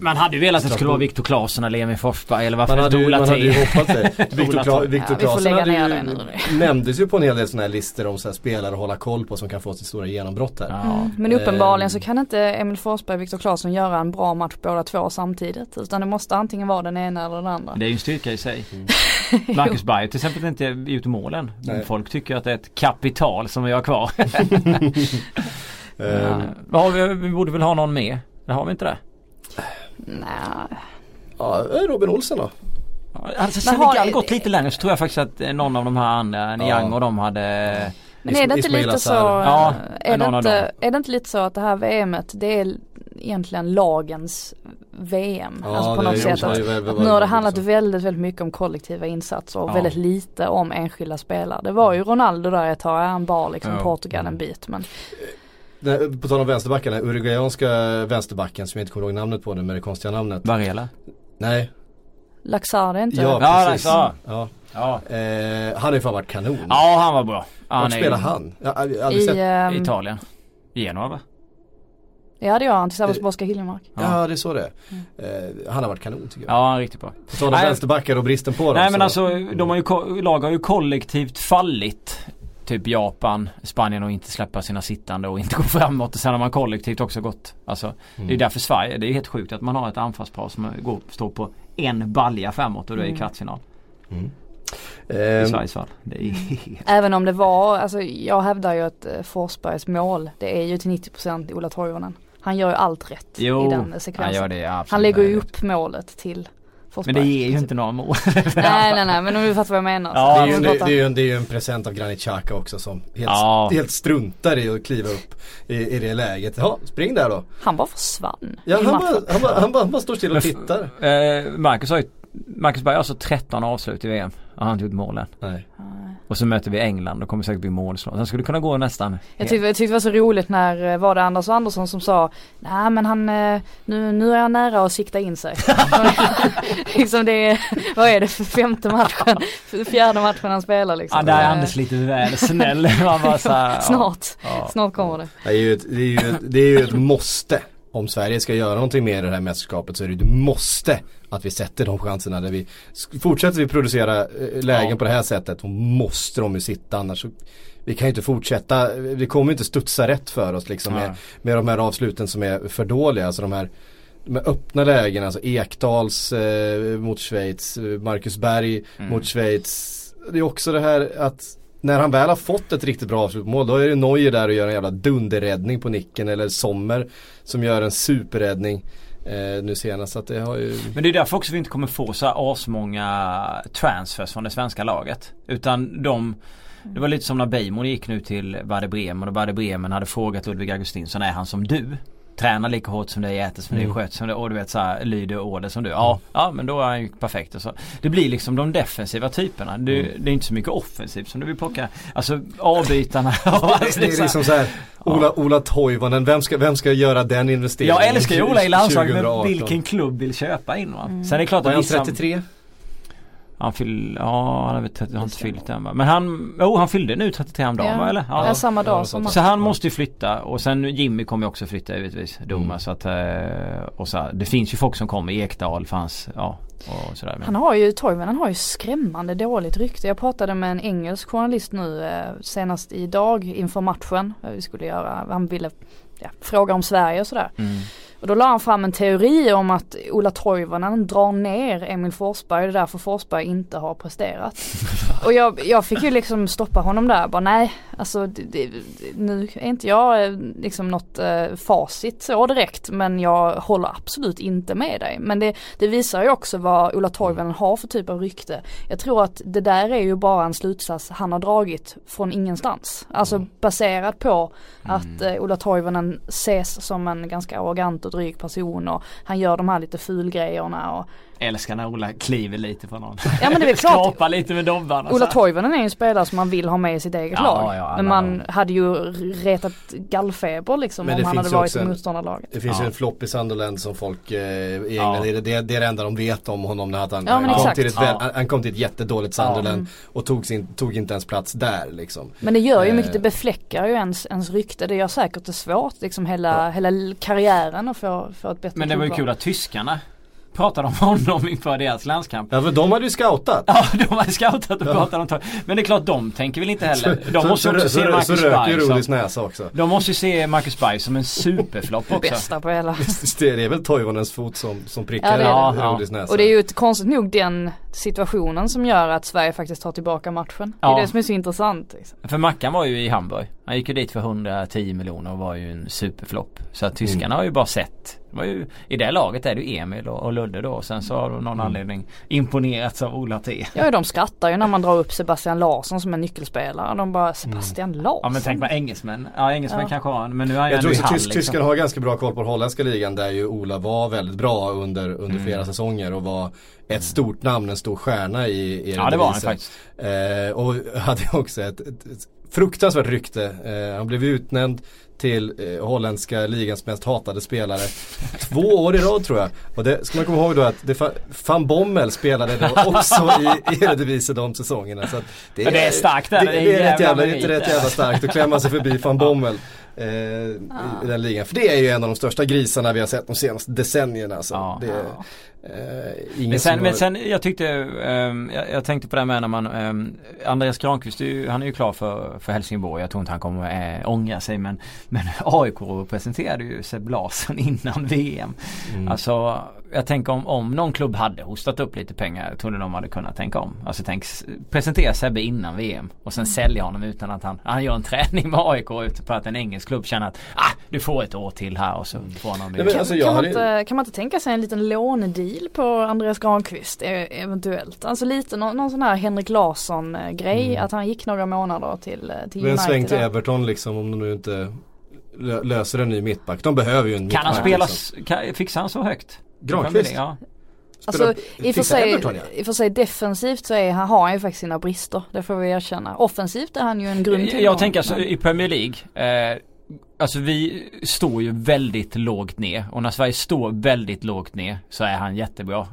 man hade ju velat att det skulle vara Victor Claesson eller Emil Forsberg eller varför man hade ju hoppat det. Victor Claesson nämndes ju på en hel del såna här listor om så här spelare att hålla koll på som kan få sitt stora genombrott här. Men uppenbarligen så kan inte Emil Forsberg och Victor Claesson göra en bra match båda två samtidigt, utan det måste antingen vara den ena eller den andra. Det är ju en styrka i sig. Marcus Berg till exempel inte ut i målen. Nej. Folk tycker att det är ett kapital som vi har kvar. Vi borde väl ha någon med. Det har vi inte det. Nej. Ja, Robin Olsen då. Alltså, sen det hade gått lite längre så tror jag faktiskt att någon av de här andra, Niang och de hade... Men är det inte lite så... Ja, är det inte lite så att det här VMet, det är egentligen lagens VM? Ja, alltså på något sätt att nu har det handlat väldigt, väldigt mycket om kollektiva insatser och väldigt lite om enskilda spelare. Det var ju Ronaldo där jag tar en bar, liksom Portugal en bit, men... På tal om vänsterbacken, den uruguayanska vänsterbacken som jag inte kommer ihåg namnet på nu med det konstiga namnet. Varela? Nej. Laxar inte? Ja, precis. Ja. Han har ju fan varit kanon. Ja, han var bra. Var spelar han? I Italien. Genoa, va? Ja, det gör han tillsammans med Oskar Hiljemark. Ja, det är så det. Han har varit kanon tycker jag. Ja, han är riktigt bra. Så de vänsterbackar och bristen på dem. Nej, men så. Alltså, de har ju lagar ju kollektivt fallit. Typ Japan, Spanien och inte släppa sina sittande och inte gå framåt, och sen har man kollektivt också gått. Alltså, det är därför Sverige, det är helt sjukt att man har ett anfallspar som står på en balja framåt och det är i kvartsfinal. I Sveriges fall. Även om det var, alltså, jag hävdar ju att Forsbergs mål, det är ju till 90% Ola Toivonen. Han gör ju allt rätt i den sekvensen. Han lägger ju upp målet till Forsberg. Men det ger ju inte några mål. nej, men om du fattar vad jag menar. Ja, det är ju en present av Granit Xhaka också som helt struntar i att kliva upp i det läget. Ja, spring där då. Han bara försvann. Ja, han bara står still och tittar. Marcus Berg har alltså 13 avslut i VM och han har inte gjort målen. Nej. Och så möter vi England och kommer säkert bli målslag. Sen skulle det kunna gå nästan. Jag tyckte det var så roligt när var det Anders Andersson som sa nej, men han nu är han nära att sikta in sig. Liksom vad är det för fjärde matchen han spelar liksom. Ja, där är Anders lite väl snäll. Man bara så här, snart kommer det. Det är ju ett måste. Om Sverige ska göra någonting med det här mästerskapet så är det ju måste att vi sätter de chanserna där vi fortsätter vi producera lägen på det här sättet. Då måste de ju sitta, annars så vi kan ju inte fortsätta. Vi kommer ju inte studsa rätt för oss liksom med de här avsluten som är för dåliga, alltså de här öppna lägen, alltså Ekdals mot Schweiz, Marcus Berg mot Schweiz. Det är också det här att när han väl har fått ett riktigt bra avslutmål, då är det Neuer där och gör en jävla dunderräddning på nicken, eller Sommer som gör en superräddning nu senast. Att det har ju... Men det är därför också vi inte kommer få så här asmånga transfers från det svenska laget. Utan det var lite som när Bejmon gick nu till Werder Bremen, och Werder Bremen hade frågat Ludvig Augustinsson, är han som du? Tränar lika hårt som dig, äter som dig, sköter som dig, och du vet så här, lyder order som du. Ja, men då är han ju perfekt. Så det blir liksom de defensiva typerna. Det är inte så mycket offensivt som du vill plocka. Alltså avbytarna. Det är liksom så här Ola Toivonen, vem ska göra den investeringen? Jag älskar ju Ola i landslaget, men vilken klubb vill köpa in? Va? Sen är det klart att han 33. Han har inte fyllt den. Men han fyllde nu 33 om dagen, eller? Ja, samma dag som så han måste ju flytta. Och sen Jimmy kommer ju också flytta, givetvis. Så att, och så här, det finns ju folk som kommer. Ekdal fanns, och sådär. Han har ju skrämmande dåligt rykte. Jag pratade med en engelsk journalist nu senast idag inför matchen. Vi skulle göra, han ville fråga om Sverige och sådär. Och då la han fram en teori om att Ola Toivonen drar ner Emil Forsberg, och det är därför Forsberg inte har presterat. Och jag fick ju liksom stoppa honom där. Bara nej, alltså nu är inte jag liksom något facit så direkt, men jag håller absolut inte med dig. Men det visar ju också vad Ola Toivonen har för typ av rykte. Jag tror att det där är ju bara en slutsats han har dragit från ingenstans. Alltså baserat på att Ola Toivonen ses som en ganska arrogant och dryg person, och han gör de här lite fulgrejerna och älskar när Ola kliver lite på någon. Ja, men det är klart. Skapar lite med dobbarna. Ola Toivonen är ju en spelare som man vill ha med i sitt eget lag. Ja, men man hade ju retat gallfeber liksom, om han hade varit i motståndarlaget. Det finns ju en flopp i Sunderland som folk i England, det är det enda de vet om honom, när han kom till ett jättedåligt Sunderland och tog inte ens plats där liksom. Men det gör ju mycket, det befläckar ju ens rykte. Det gör säkert det svårt liksom, hela karriären att få ett bättre. Men det var ju kul att tyskarna pratade om honom inför deras landskamp. Ja, för de hade ju scoutat. Ja, de hade scoutat och pratade om Men det är klart, de tänker väl inte heller. De måste ju se Marcus Berg som en superflopp också. Bästa på hela. Det är väl Toivonens fot som prickar Rodis näsa. Och det är ju konstigt nog den situationen som gör att Sverige faktiskt tar tillbaka matchen. Det är det som är så intressant. Liksom. För Mackan var ju i Hamburg. Han gick ju dit för 110 miljoner och var ju en superflopp. Så att tyskarna har ju bara sett. I det laget är det Emil och Ludde då. Och sen så har någon anledning imponerats av Ola T. Ja, de skrattar ju när man drar upp Sebastian Larsson som en nyckelspelare. De bara, Sebastian Larsson? Ja, men tänk på engelsmän. Ja, engelsmän kanske har han. Men nu är jag tror att tyskarna har ganska bra koll på holländska ligan, där ju Ola var väldigt bra under flera säsonger och var ett stort namn, en stor stjärna i den. Ja, det var han faktiskt. Och hade också ett fruktansvärt rykte. Han blev utnämnd till holländska ligans mest hatade spelare 2 år i rad, tror jag. Och det ska man komma ihåg då, att Van Bommel spelade då också i Eredivisie de säsongerna. Så att det är starkt där. Det är rätt jävla starkt att klämma sig förbi Van Bommel i den ligan. För det är ju en av de största grisarna vi har sett de senaste decennierna. Så det är, jag tänkte på det här med när man Andreas Granqvist, han är ju klar för Helsingborg. Jag tror inte han kommer ångra sig, men AIK presenterade ju Sepp Larsson innan VM. Alltså jag tänker om någon klubb hade hostat upp lite pengar, tror du de hade kunnat tänka om? Alltså presentera Sebbe innan VM och sen sälja honom utan att han gör en träning med AIK ute på att en engelsk klubb känner att du får ett år till här och så får honom. Kan man inte tänka sig en liten lånedeal på Andreas Granqvist eventuellt? Alltså lite någon sån här Henrik Larsson grej, att han gick några månader till United. Men sväng till Everton liksom, om de nu inte löser en ny mittback. De behöver ju en mittback. Kan han spelas liksom. Fixar han så högt? Granqvist? Ja. Alltså, i och för sig defensivt så har han ju faktiskt sina brister. Det får vi erkänna. Offensivt är han ju en grund. Jag tänker alltså, i Premier League alltså vi står ju väldigt lågt ner, och när Sverige står väldigt lågt ner så är han jättebra.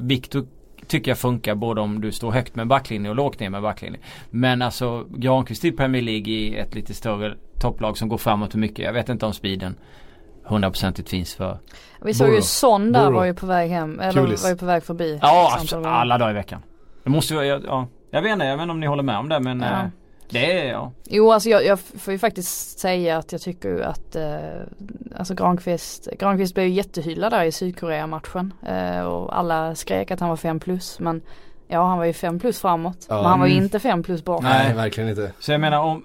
Victor tycker jag funkar både om du står högt med backlinje och lågt ner med backlinje. Men alltså Granqvist i Premier League i ett lite större topplag som går framåt för mycket. Jag vet inte om speeden 100% finns för. Vi såg ju Son där var ju på väg hem, eller var ju på väg förbi. Ja, alla dagar i veckan. Det måste ju, jag vet inte om ni håller med om det, men det är Jo, alltså jag får ju faktiskt säga att jag tycker ju att alltså Granqvist blev ju jättehyllad där i Sydkorea-matchen och alla skrek att han var 5+, men han var ju 5+ framåt, men han var ju inte 5+ bakåt. Nej, verkligen inte. Så jag menar, om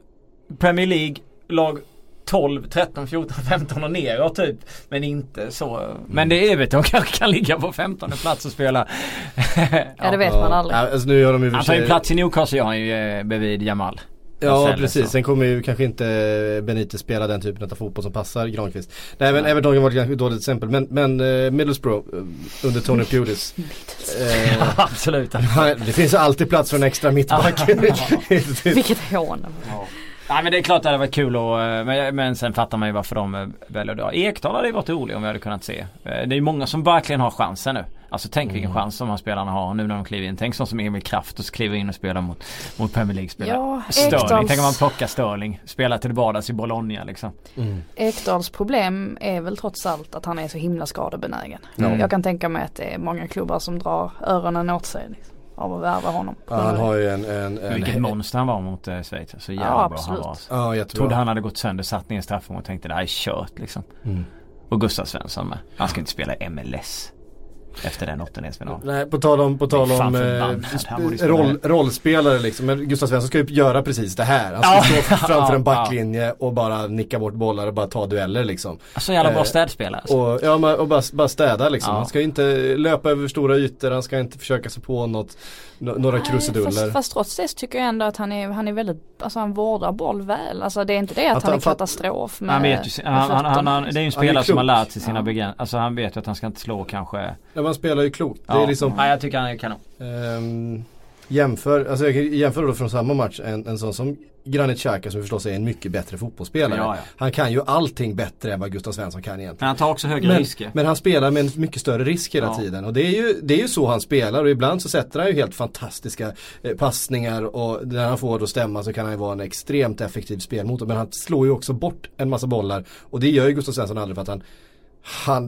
Premier League lag 12, 13, 14, 15 och neråt typ, men inte så. Men det är vet de kan ligga på 15:e plats och spela. Ja, det vet man aldrig. Alltså, nu gör de ju han tar ju plats i Newcastle, jag har ju bredvid Jamal. Ja, precis. Så. Sen kommer ju kanske inte Benitez spela den typen av fotboll som passar Granqvist. Nej, men Everton har varit kanske ett dåligt exempel. Men Middlesbrough under Tony Pulis. Absolut. Det finns alltid plats för en extra mittback. Vilket hån. Nej, men det är klart att det hade varit kul men sen fattar man ju varför de väljer det. Ekdal hade ju varit rolig om vi hade kunnat se. Det är ju många som verkligen har chansen nu. Alltså tänk vilken chans som spelarna har nu när de kliver in. Tänk som Emil Kraft och kliver in och spelar mot Premier League-spelare. Ja, Störling, tänk om man plockar Störling, spelar till vardags i Bologna liksom. Ekdals problem är väl trots allt att han är så himla skadebenägen. Jag kan tänka mig att det är många klubbar som drar öronen åt sig liksom. Av att värva honom. Ja, han har ju en vilket monster han var mot Schweiz. Så jävla bra absolut. Han var. Jag trodde han hade gått sönder, satt ner en straff och tänkte det här är kört liksom. Och Gustav Svensson med. Han ska inte spela MLS efter den 8-delsfinalen. Nej, på tal om rollspelare liksom. Men Gustav Svensson ska ju göra precis det här. Han ska stå framför en backlinje och bara nicka bort bollar och bara ta dueller liksom. Alltså jävla bra städspelare. Alltså. Och bara städa liksom. Han ska ju inte löpa över stora ytor. Han ska inte försöka sig på några krusiduller. Fast trots det tycker jag ändå att han är väldigt, alltså han vårdar boll väl. Alltså det är inte det att han är katastrof med, han vet ju, det är ju en spelare som har lärt sig sina begränsningar. Alltså han vet ju att han ska inte slå kanske Ja, man spelar ju klokt. Ja. Det är liksom, ja, jag tycker han är kanon. Jämför då från samma match en sån som Granit Xhaka, som förstås är en mycket bättre fotbollsspelare. Ja, ja. Han kan ju allting bättre än vad Gustav Svensson kan egentligen. Men han tar också högre risker. Men han spelar med en mycket större risk hela tiden. Och det är ju så han spelar. Och ibland så sätter han ju helt fantastiska passningar. Och när han får då stämma så kan han ju vara en extremt effektiv spelmotor. Men han slår ju också bort en massa bollar. Och det gör ju Gustav Svensson aldrig, för att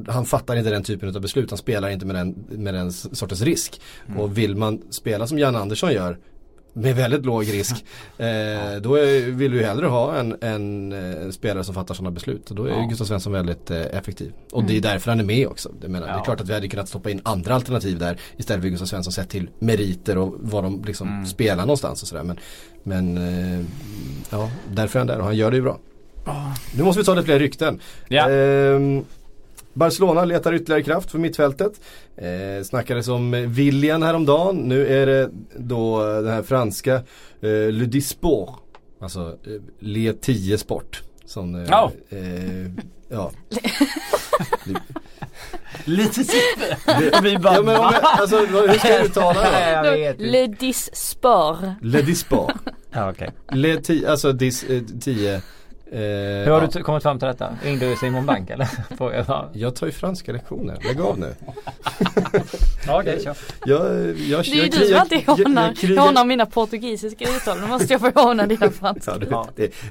han fattar inte den typen av beslut. Han spelar inte med den sortens risk. Mm. Och vill man spela som Jan Andersson gör, med väldigt låg risk, då vill du hellre ha en spelare som fattar sådana beslut. Då är ju Gustav Svensson väldigt effektiv. Och det är därför han är med också. Jag menar, det är klart att vi hade kunnat stoppa in andra alternativ där istället för Gustav Svensson, sett till meriter och var de liksom spelar någonstans och sådär. Men därför är han där, och han gör det ju bra. Nu måste vi ta lite fler rykten. Barcelona letar ytterligare kraft för mittfältet. Snackades om Willian häromdagen. Nu är det då den här franska Le 10 Sport, alltså Le 10 Sport, som lite sitter. Ja, men alltså, hur ska du uttala det? Le 10 Sport. Le 10 Sport. Ja, okej. Le 10, alltså 10. Hur har du kommit fram till detta? Ringde du Simon Bank eller? Jag tar ju franska lektioner. Lägg av nu. Jag hånar mina portugisiska uttal. Nu måste jag få håna dina franska.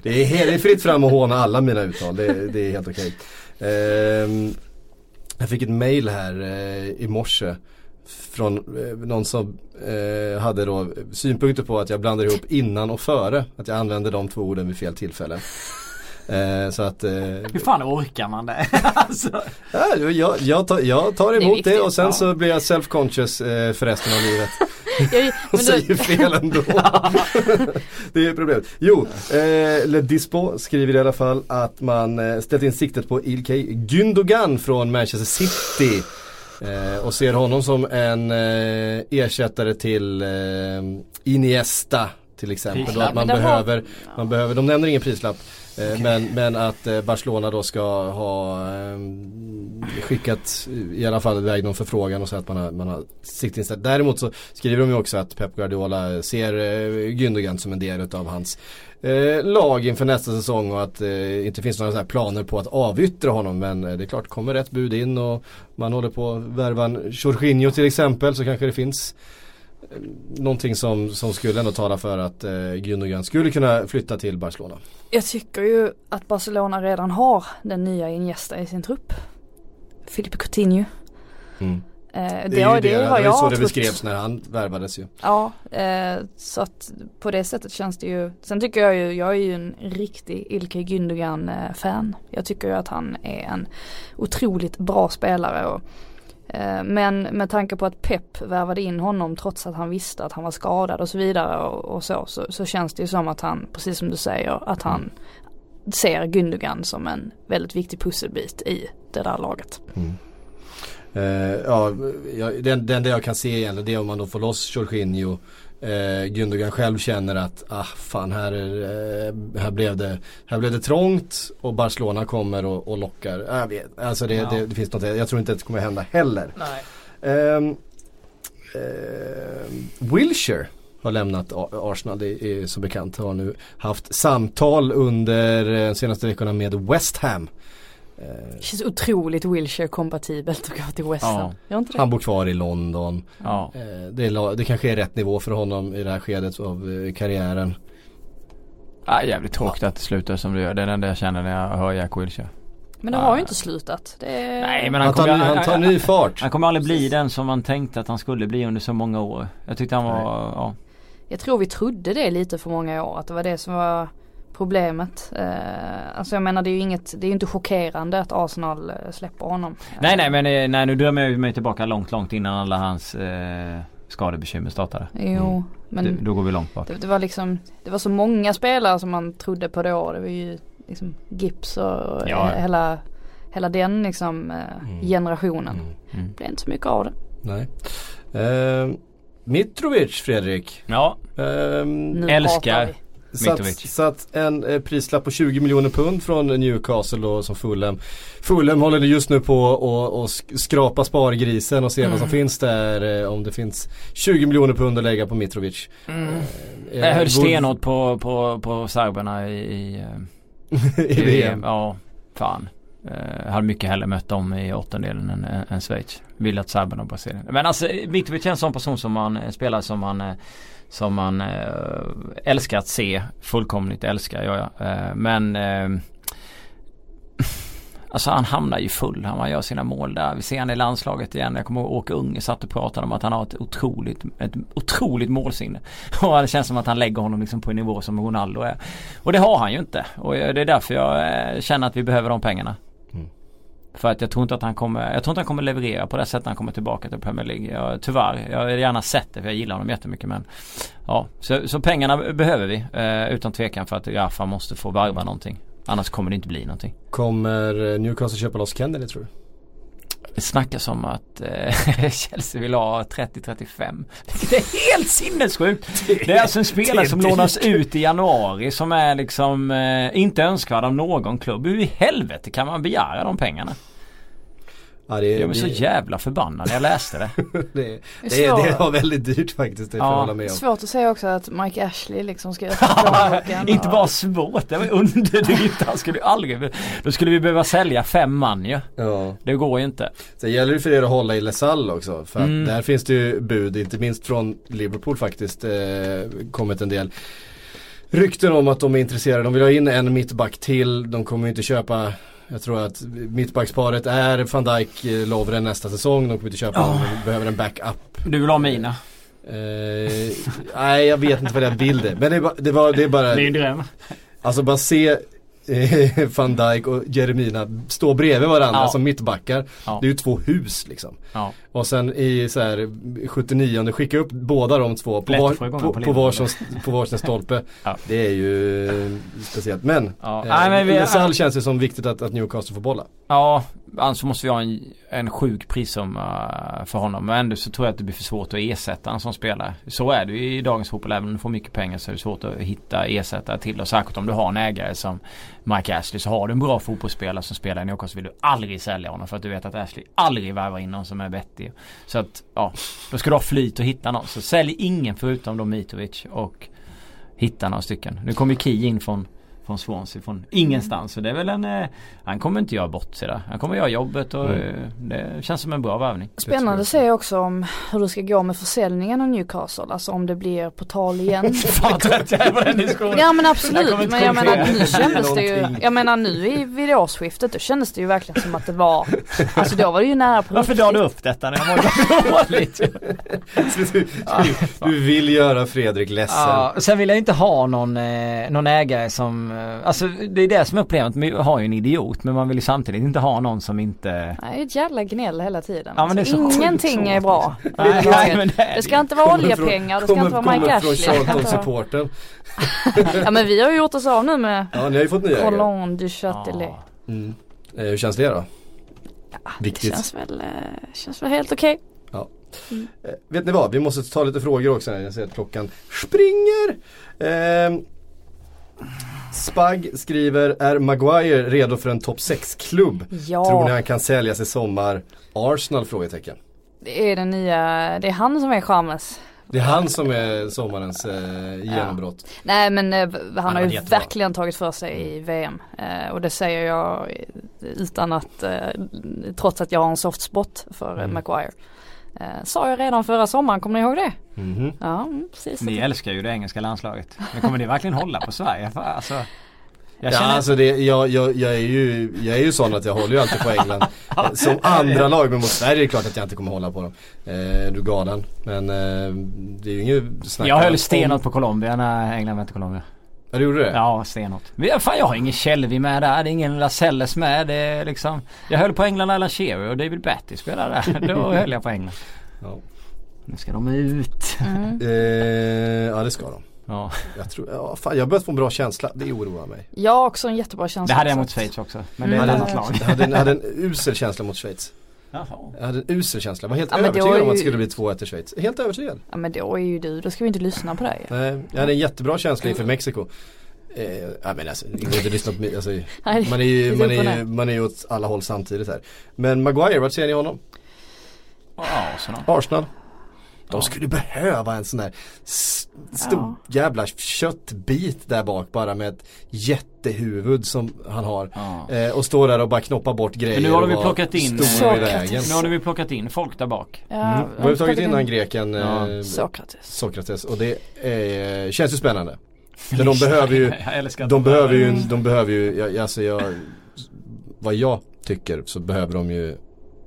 Det är fritt fram att håna alla mina uttal. Det är helt okej. Jag fick ett mejl här i morse från någon som hade då synpunkter på att jag blandade ihop innan och före, att jag använde de två orden vid fel tillfälle. Så att, hur fan orkar man det? Alltså. Jag tar emot det, viktigt, det, och sen så blir jag self-conscious för resten av livet. Och säger fel ändå. Det är problemet. Jo, Le Dispo skriver i alla fall att man ställt in siktet på Ilkay Gündogan från Manchester City. Och ser honom som en ersättare till Iniesta till exempel. Då, att man behöver, de nämner ingen prislapp, men att Barcelona då ska ha skickat i alla fall iväg någon förfrågan och så att man har sikt inställt. Däremot så skriver de ju också att Pep Guardiola ser Gündogan som en del av hans lag inför nästa säsong, och att inte finns några så här planer på att avyttra honom, men det är klart, kommer rätt bud in och man håller på att värva en Jorginho till exempel, så kanske det finns någonting som skulle ändå tala för att Gündogan skulle kunna flytta till Barcelona. Jag tycker ju att Barcelona redan har den nya Iniesta i sin trupp. Filipe Coutinho. Mm. Det har jag trott. Det beskrevs när han värvades ju. Ja, så att på det sättet känns det ju. Sen tycker jag ju, jag är ju en riktig Ilkay Gündogan-fan. Jag tycker ju att han är en otroligt bra spelare, och men med tanke på att Pep värvade in honom trots att han visste att han var skadad och så vidare, och så känns det ju som att han, precis som du säger, att han ser Gündogan som en väldigt viktig pusselbit i det där laget. Mm. Den jag kan se egentligen, det är om man då får loss Jorginho. Gündogan själv känner att här blev det trångt, och Barcelona kommer och lockar. Alltså det finns något, jag tror inte att det kommer hända heller. Wilshere har lämnat Arsenal, det är så bekant. Har nu haft samtal under de senaste veckorna med West Ham. Det känns otroligt Wilshere-kompatibelt att gå till West Ham. Han bor kvar i London. Ja. Det kanske är rätt nivå för honom i det här skedet av karriären. Jävligt tråkigt att det slutar som det gör. Det är den där jag känner när jag hör Jack Wilshere. Men det har ju inte slutat. Nej, men han tar ny fart. Han kommer aldrig bli den som man tänkte att han skulle bli under så många år. Jag tyckte han var... Ja. Jag tror vi trodde det lite för många år, att det var det som var... problemet. Alltså jag menar, det är ju inte chockerande att Arsenal släpper honom. Men nu drömmer jag mig tillbaka långt innan alla hans skadebekymmer startade. Jo, men då går vi långt bak. Det var liksom, det var så många spelare som man trodde på då. Det var ju liksom Gibbs och hela den liksom generationen. Det blev inte så mycket av det. Nej. Mitrovic, Fredrik. Ja. Älskar Så att en prislapp på 20 miljoner pund från Newcastle och som Fulham håller just nu på och skrapa spargrisen och se vad som finns där, om det finns 20 miljoner pund att lägga på Mitrovic. Jag höll stenhårt på serberna i VM. Ja, fan. Hade mycket hellre mött dem i åttondelen än Schweiz. Vill att serberna och Brasilien. Men alltså Mitrovic är en sån person som man spelar som man älskar att se, fullkomligt älskar alltså han hamnar ju full, han gör sina mål där, vi ser han i landslaget igen. Jag kommer ihåg Åke Unge satt och pratade om att han har ett otroligt målsinne och det känns som att han lägger honom liksom på en nivå som Ronaldo är, och det har han ju inte, och det är därför jag känner att vi behöver de pengarna. För att jag tror inte att han kommer leverera på det sättet han kommer tillbaka till Premier League. Tyvärr, jag hade gärna sett det, för jag gillar honom jättemycket, men ja, så pengarna behöver vi utan tvekan, för att Rafa måste få varva någonting. Annars kommer det inte bli någonting. Kommer Newcastle köpa loss Kennedy, tror du? Det snackas om att Chelsea vill ha 30-35. Det är helt sinnessjukt. Det är alltså en spelare som lånas ut i januari som är liksom inte önskvärd av någon klubb. Hur i helvete kan man begära de pengarna? Ja, jag är så jävla förbannad när jag läste det. det var väldigt dyrt faktiskt, det får jag hålla med om. Svårt att säga också att Mike Ashley liksom ska inte bara svårt, det var underdyrt. Han skulle aldrig, då skulle vi behöva sälja 5 man ju. Ja. Det går ju inte. Sen gäller det för er att hålla i Lesall också, för att där finns det ju bud, inte minst från Liverpool faktiskt, kommit en del rykten om att de är intresserade. De vill ha in en mittback till, de kommer ju inte köpa. Jag tror att mittbacksparet är Van Dijk, Lovren nästa säsong. De kommer inte köpa dem, de behöver en backup. Du vill ha Mina? Nej, jag vet inte vad jag vill det. Men det är bara... Det är en dröm. Alltså bara se Van Dijk och Jérémy Mina stå bredvid varandra som mittbackar. Ja. Det är ju två hus liksom. Ja. Och sen i så här 79:e skicka upp båda de två på varsin stolpe. Ja. Det är ju speciellt. Men Sall känns det som viktigt att Newcastle får bolla. Ja, annars måste vi ha en sjuk prissumma för honom. Men ändå så tror jag att det blir för svårt att ersätta en som spelare. Så är det ju i dagens fotboll. Även om du får mycket pengar så är det svårt att hitta ersättare till. Och särskilt om du har en ägare som Mike Ashley, så har du en bra fotbollsspelare som spelar i Newcastle, vill du aldrig sälja honom, för att du vet att Ashley aldrig värvar in någon som är vettig. Så att då ska du ha flyt och hitta någon. Så sälj ingen förutom då Mitrovic och hitta några stycken. Nu kommer Key in från Swansea från ingenstans, så det är väl han kommer inte göra bort sig där. Han kommer göra jobbet och det känns som en bra värvning. Spännande att se också om hur det ska gå med försäljningen av Newcastle, alltså om det blir på tal igen. Fan, ja men absolut, men jag menar nu kändes det ju, jag menar nu vid årsskiftet då kändes det ju verkligen som att det var, alltså då var det ju nära på. Varför drar du upp detta när jag mår dåligt? Du vill göra Fredrik ledsen. Sen vill jag inte ha någon ägare som, alltså det är det som är problemet, man har ju en idiot, men man vill ju samtidigt inte ha någon som inte... Nej, det är ett jävla gnäll hela tiden. Ja, alltså, ingenting är bra. Nej, men det ska inte vara oljepengar, det ska inte vara Mike Ashley. Kommer från Charlton-supporten. Ja, men vi har ju gjort oss av nu med... Ja, ni har ju fått nya ägare. Hollande du Châtelet. Hur känns det då? Ja, viktigt. Det känns väl helt okej. Okay. Ja. Vet ni vad, vi måste ta lite frågor också när jag ser att klockan springer. Spag skriver: är Maguire redo för en topp 6-klubb? Ja. Tror ni han kan säljas i sommar? Arsenal? Frågetecken. Det är den nya, det är han som är charmes. Det är han som är sommarens genombrott. Ja. Nej, men han har ju jättebra. Verkligen tagit för sig i VM. Och det säger jag utan att, trots att jag har en soft spot för Maguire. Sa jag redan förra sommaren, kommer ni ihåg det? Mm-hmm. Ja, precis. Ni älskar ju det engelska landslaget. Men kommer det verkligen hålla på Sverige? Alltså, jag är ju sån att jag håller ju alltid på England. Som andra lag, men mot Sverige är det klart att jag inte kommer hålla på dem. Du gadan. Men det är ju inget snack. Jag höll stenåt på Colombia när England mötte Colombia. Ja, du gjorde det? Ja, stenåt. Fan, jag har ingen Kjellvi med där. Det är ingen Lascelles med. Det är liksom... Jag höll på England alla Cherry och David Batty spelade där. Då höll jag på England. Ja. Nu ska de ut. Ja, det ska de. Ja. Jag börjat få en bra känsla. Det oroar mig. Jag har också en jättebra känsla. Det hade jag mot Schweiz också. Men det hade en usel känsla mot Schweiz. Jaha. Jag hade en usel känsla. Jag var helt övertygad om att det skulle bli 2-1 i Schweiz. Helt övertygad. Ja, men då är ju du. Då ska vi inte lyssna på dig. Nej, jag hade en jättebra känsla inför Mexiko. Men alltså, man är ju åt alla håll samtidigt här. Men Maguire, vad ser ni honom? Arsenal. De skulle behöva en sån där stor jävla köttbit där bak, bara med ett jättehuvud som han har, och står där och bara knoppar bort grejer. Men nu har vi plockat in folk där bak. Vi har tagit in den greken Sokrates, och det känns ju spännande. Men de behöver ju vad jag tycker så behöver de ju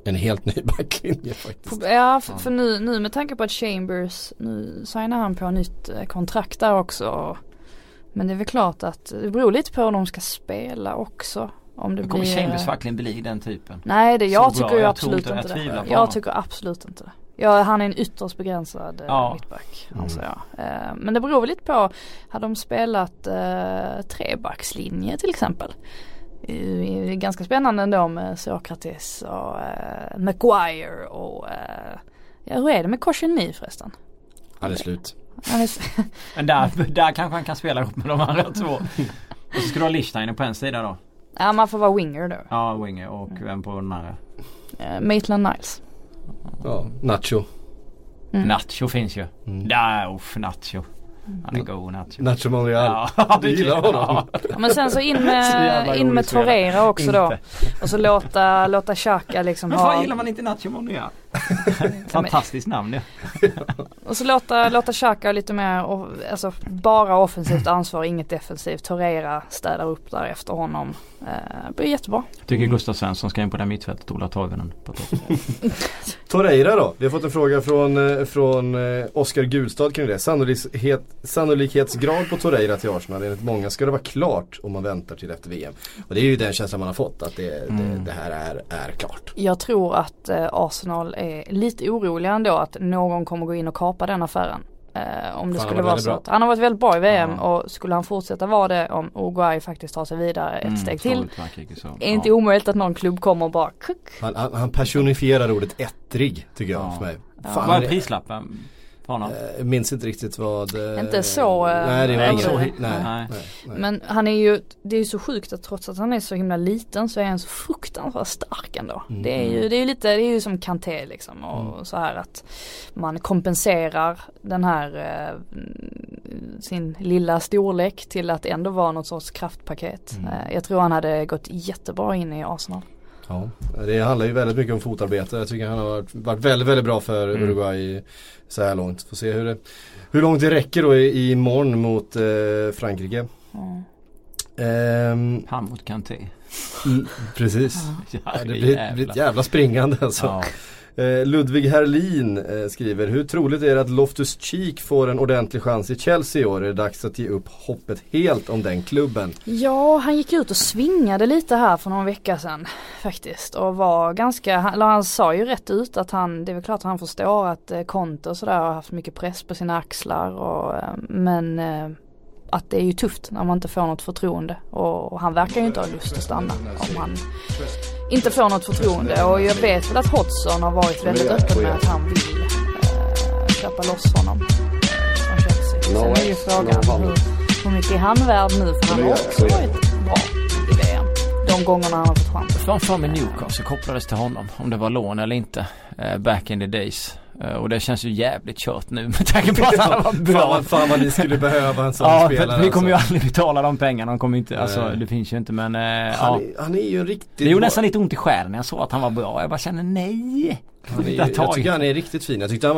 en helt ny backlinje faktiskt. Ja, för nu med tanke på att Chambers nu signar han på nytt kontrakt där också. Men det är väl klart att det beror lite på hur de ska spela också. Om det kommer Chambers verkligen bli den typen? Nej, det jag tycker absolut inte det. Ja, han är en ytterst begränsad mittback. Alltså, men det beror väl lite på. Hade de spelat trebackslinje till exempel, det är ganska spännande ändå med Sokrates och Maguire och hur är det med Korseny förresten? Han är slut. Men där kanske han kan spela ihop med de andra två. Och så ska du ha Lichstein på en sida då. Ja, man får vara winger då. Ja, winger, och vem på den här? Maitland-Niles. Ja, Nacho. Nacho finns ju. Nacho. Han är god, Nacho. Nacho Monreal. Ja, det gillar honom. Ja, men sen så in med Torreira också då. Och så låta Xhaka liksom ha... Men fan gillar man inte Nacho Monreal? Fantastiskt namn, ja. Och så låta Xhaka lite mer, och, alltså bara offensivt ansvar, inget defensivt. Torreira städar upp där efter honom. Det blir jättebra. Jag tycker Gustav Svensson ska in på det mittfältet, Ola Toivonen på topp. Torreira då? Vi har fått en fråga från Oskar Gulstad kring det. Sannolikhetsgrad på Torreira till Arsenal. Enligt många ska det vara klart om man väntar till efter VM. Och det är ju den känslan man har fått, att det här är klart. Jag tror att Arsenal är lite oroliga ändå att någon kommer gå in och kapa den affären. Om det skulle vara så. Han har varit väldigt bra i VM, och skulle han fortsätta vara det, om Uruguay faktiskt tar sig vidare ett steg till, är inte omöjligt att någon klubb kommer och bara han personifierar ordet ettrig, tycker jag, för mig. Fan, vad är prislappen? Jag minns inte riktigt vad... Inte så... Nej, det är så, nej. Men han är ju... Det är ju så sjukt att trots att han är så himla liten så är han så fruktansvärt stark ändå. Mm. Det är ju som Kanté liksom. Och så här att man kompenserar den här... sin lilla storlek till att ändå vara något sorts kraftpaket. Jag tror han hade gått jättebra in i Arsenal. Ja, det handlar ju väldigt mycket om fotarbete. Jag tycker han har varit väldigt, väldigt bra för Uruguay så här långt. Får se hur långt det räcker då i morgon mot Frankrike. Han mot Kanté. Precis. Det blir ett jävla springande alltså. Ja. Ludvig Herlin skriver: hur troligt är det att Loftus-Cheek får en ordentlig chans i Chelsea i år? Är det dags att ge upp hoppet helt om den klubben? Ja, han gick ut och svingade lite här för någon vecka sedan faktiskt, och var ganska, han sa ju rätt ut att det är väl klart att han förstår att Conte och sådär har haft mycket press på sina axlar, och, men att det är ju tufft när man inte får något förtroende, och han verkar ju inte ha lust att stanna om han inte får något förtroende. Och jag vet väl att Hodgson har varit väldigt öppen med att han vill köpa loss honom från Chelsea. Sen är ju frågan hur mycket är han värd nu, för han har också varit bra i VM de gångerna han har fått chansen. Framför med Newcastle kopplades till honom om det var lån eller inte back in the days. Och det känns ju jävligt kört nu med tanke på att han var bra. Fan vad ni skulle behöva en sån spelare. Vi kommer ju aldrig betala de pengarna. De kommer inte, alltså, det finns ju inte, men han är ju en riktigt... Det är ju nästan lite ont i själen när jag såg att han var bra. Jag bara känner jag tycker han är riktigt fin. Han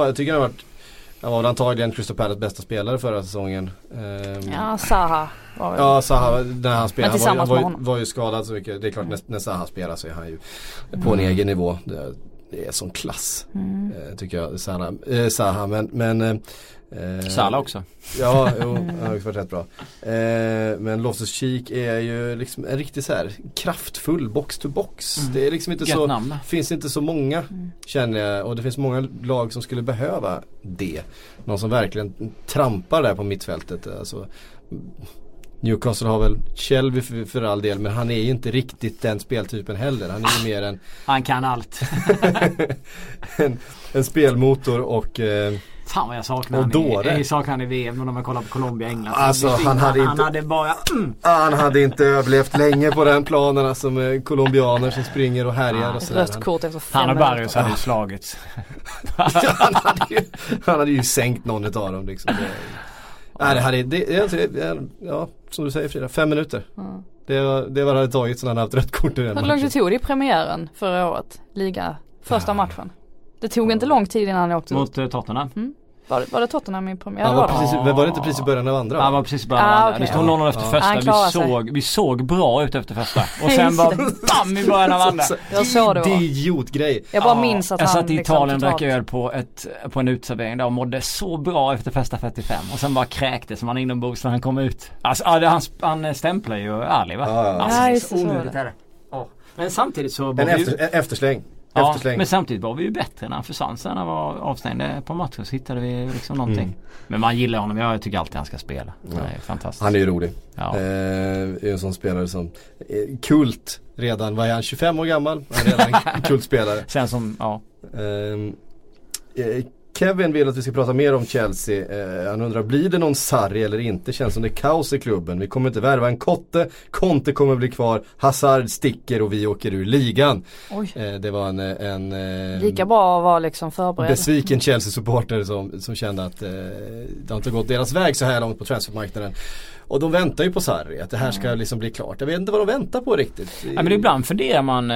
var antagligen Crystal Palace bästa spelare förra säsongen. Zaha var väl. Ja, Zaha när han spelade var ju skadad så mycket. Det är klart, när Zaha spelar så är han ju på en egen nivå. Det är sån klass, tycker jag, Zaha, men Salah också. Ja, han har också varit rätt bra. Men Loftus-Cheek är ju liksom en riktigt så här kraftfull box-to-box. Det är liksom inte så, finns inte så många, känner jag, och det finns många lag som skulle behöva det. Någon som verkligen trampar där på mittfältet. Alltså, Newcastle har väl Shelby för all del, men han är ju inte riktigt den speltypen heller. Han är ju mer en... Han kan allt. en spelmotor och... Fan vad jag saknar han i VM när man kollar på Colombia England. Alltså, han hade inte överlevt länge på den planen som alltså, colombianer som springer och härjar och sådär. Rött kort efter 5 minuter. Han och Barrios hade ju slagits. han hade ju sänkt någon av dem liksom. Ja, som du säger Frida, 5 minuter. Mm. Det var det hade tagit sedan han hade haft rött kort i den matchen. Hur långt tog det i premiären förra året? Liga, första matchen. Det tog inte lång tid innan han åkte mot Tottenham. Mm. Var det Tottenham i premiär? Var det inte precis i början av andra? Han var precis i början av andra. Okay. Det stod 0-0 efter första. Vi såg bra ut efter första. Och sen bara bam i början av andra. Jag såg det. Det är idiotgrej. Jag bara minns att jag satt i Italien och drack öl på en utservering där och mådde så bra efter första 45. Och sen bara kräkte som han inombords när han kom ut. Alltså, han stämplar ju ärlig va? Alltså, onödigt är det. Men samtidigt så... En eftersläng. Ja, men samtidigt var vi ju bättre när han försvann. Sen han var avstängde på matchen så hittade vi liksom någonting. Mm. Men man gillar honom. Jag tycker alltid han ska spela. Ja. Han är fantastisk. Han är ju rolig. Ja. Är en sån spelare som kult redan. Var han 25 år gammal? Han är redan en kultspelare. Sen som, ja. Kevin vill att vi ska prata mer om Chelsea. Han undrar, blir det någon Sarri eller inte? Känns som det är kaos i klubben. Vi kommer inte värva en Kotte. Conte kommer bli kvar. Hazard sticker och vi åker ur ligan. Det var en lika bra att vara liksom förberedd. Besviken Chelsea-supporter som kände att det har inte gått deras väg så här långt på transfermarknaden. Och de väntar ju på Sarri, att det här ska liksom bli klart. Jag vet inte vad de väntar på riktigt. Ja, men ibland funderar man...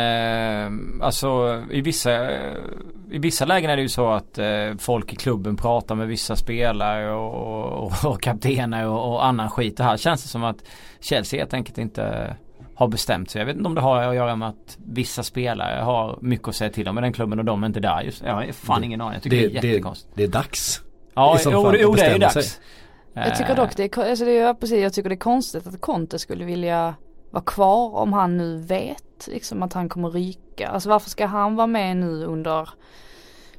alltså, i vissa lägen är det ju så att folk i klubben pratar med vissa spelare och kaptener och annan skit. Det här känns det som att Chelsea helt enkelt inte har bestämt sig. Jag vet inte om det har att göra med att vissa spelare har mycket att säga till om i den klubben och de är inte där. Just, jag har fan ingen aning. Jag tycker det är jättekonstigt. Det är dags. Ja, det är ju dags. Jag tycker dock jag tycker det är konstigt att Conte skulle vilja vara kvar om han nu vet liksom, att han kommer ryka. Alltså varför ska han vara med nu under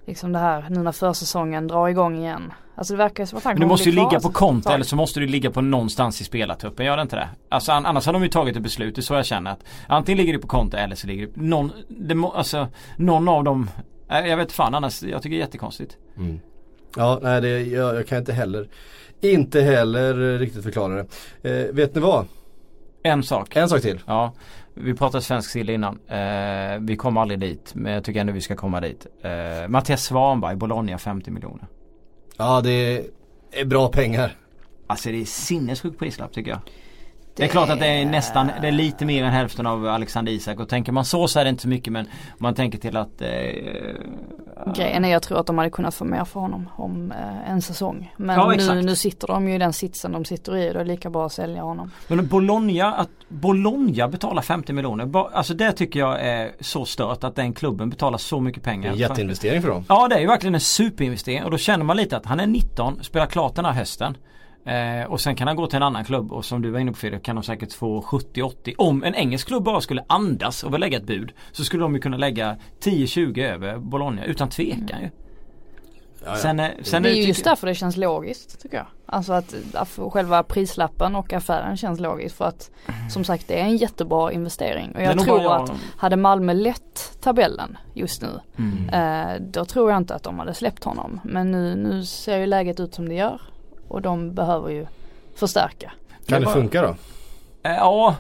liksom det här, nu när försäsongen drar igång igen? Alltså det verkar som att han kommer. Men du måste ju ligga på Conte eller så måste du ligga på någonstans i spelartruppen. Gör det inte det? Alltså annars har de ju tagit ett beslut, det är så jag känner att antingen ligger du på Conte eller så ligger du någon av dem. Jag vet fan, annars jag tycker det är jättekonstigt. Mm. Ja, nej jag kan inte heller riktigt förklara det. Vet ni vad? En sak till. Ja, vi pratade svensk sill innan. Vi kom aldrig dit, men jag tycker ändå vi ska komma dit. Mattias Svanberg, Bologna, 50 miljoner. Ja, det är bra pengar. Alltså det är sinnessjukt prislapp tycker jag. Det är klart att det är lite mer än hälften av Alexander Isak. Och tänker man så är det inte så mycket, men om man tänker till att... Grejen är jag tror att de hade kunnat få mer för honom om en säsong. Men ja, nu sitter de ju i den sitsen de sitter i och det är lika bra att sälja honom. Men Bologna betalar 50 miljoner. Alltså det tycker jag är så stört att den klubben betalar så mycket pengar. Det är en jätteinvestering för dem. Ja, det är ju verkligen en superinvestering. Och då känner man lite att han är 19, spelar klart den här hösten. Och sen kan han gå till en annan klubb och som du var inne på Fredrik kan de säkert få 70-80. Om en engelsk klubb bara skulle andas och väl lägga ett bud så skulle de ju kunna lägga 10-20 över Bologna utan tvekan ju. Ja. Sen det är ju just därför det känns logiskt tycker jag. Alltså att själva prislappen och affären känns logiskt för att som sagt det är en jättebra investering och jag tror att hade Malmö lett tabellen just nu då tror jag inte att de hade släppt honom. Men nu ser ju läget ut som det gör. Och de behöver ju förstärka. Kan det funka då? Ja,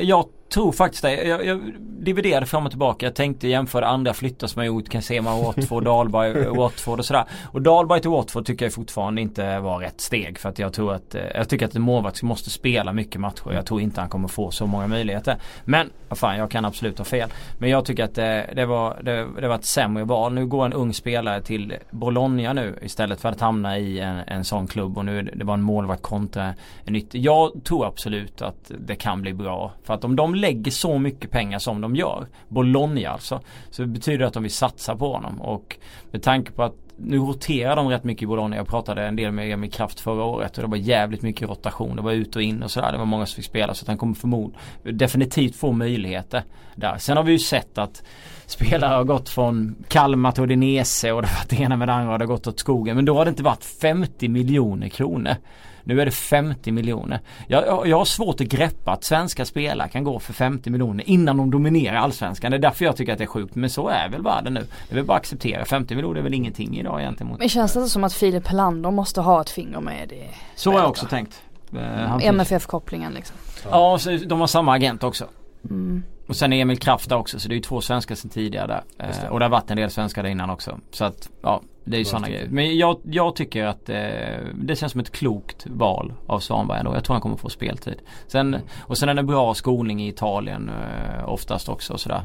jag tror faktiskt det. Jag dividerade fram och tillbaka. Jag tänkte jämföra andra flyttar som har gjort. Ken Sema, Watford, Dahlberg, Watford och sådär. Och Dahlberg till Watford tycker jag fortfarande inte var rätt steg. För att jag tycker att en målvakt måste spela mycket matcher. Jag tror inte han kommer få så många möjligheter. Men, fan, jag kan absolut ha fel. Men jag tycker att det var ett sämre val. Nu går en ung spelare till Bologna nu istället för att hamna i en sån klubb. Och nu det var en målvakt kontra en nytt. Jag tror absolut att det kan bli bra. För att om de lägger så mycket pengar som de gör, Bologna alltså, så betyder det att de vill satsa på honom. Och med tanke på att nu roterar de rätt mycket i Bologna. Jag pratade en del med Emil Kraft förra året och det var jävligt mycket rotation. Det var ut och in och sådär. Det var många som fick spela, så att han kommer definitivt få möjligheter där. Sen har vi ju sett att spelare har gått från Kalmar till Odinese och det var det ena med det andra och det har gått åt skogen. Men då har det inte varit 50 miljoner kronor. Nu är det 50 miljoner. Jag har svårt att greppa att svenska spelare kan gå för 50 miljoner innan de dominerar allsvenskan. Det är därför jag tycker att det är sjukt. Men så är väl världen nu. Det vill bara acceptera. 50 miljoner är väl ingenting idag egentligen. Men känns det som att Filip Helander måste ha ett finger med det? Så har jag också tänkt. MFF-kopplingen liksom. Ja, så de har samma agent också. Mm. Och sen är Emil Kraft också, så det är ju två svenskar sedan tidigare där. Och det har varit en del svenskar där innan också. Så att, ja, det är ju sådana grejer. Men jag tycker att det känns som ett klokt val av Svanberg ändå. Jag tror han kommer få speltid. Sen är det bra skolning i Italien oftast också och sådär.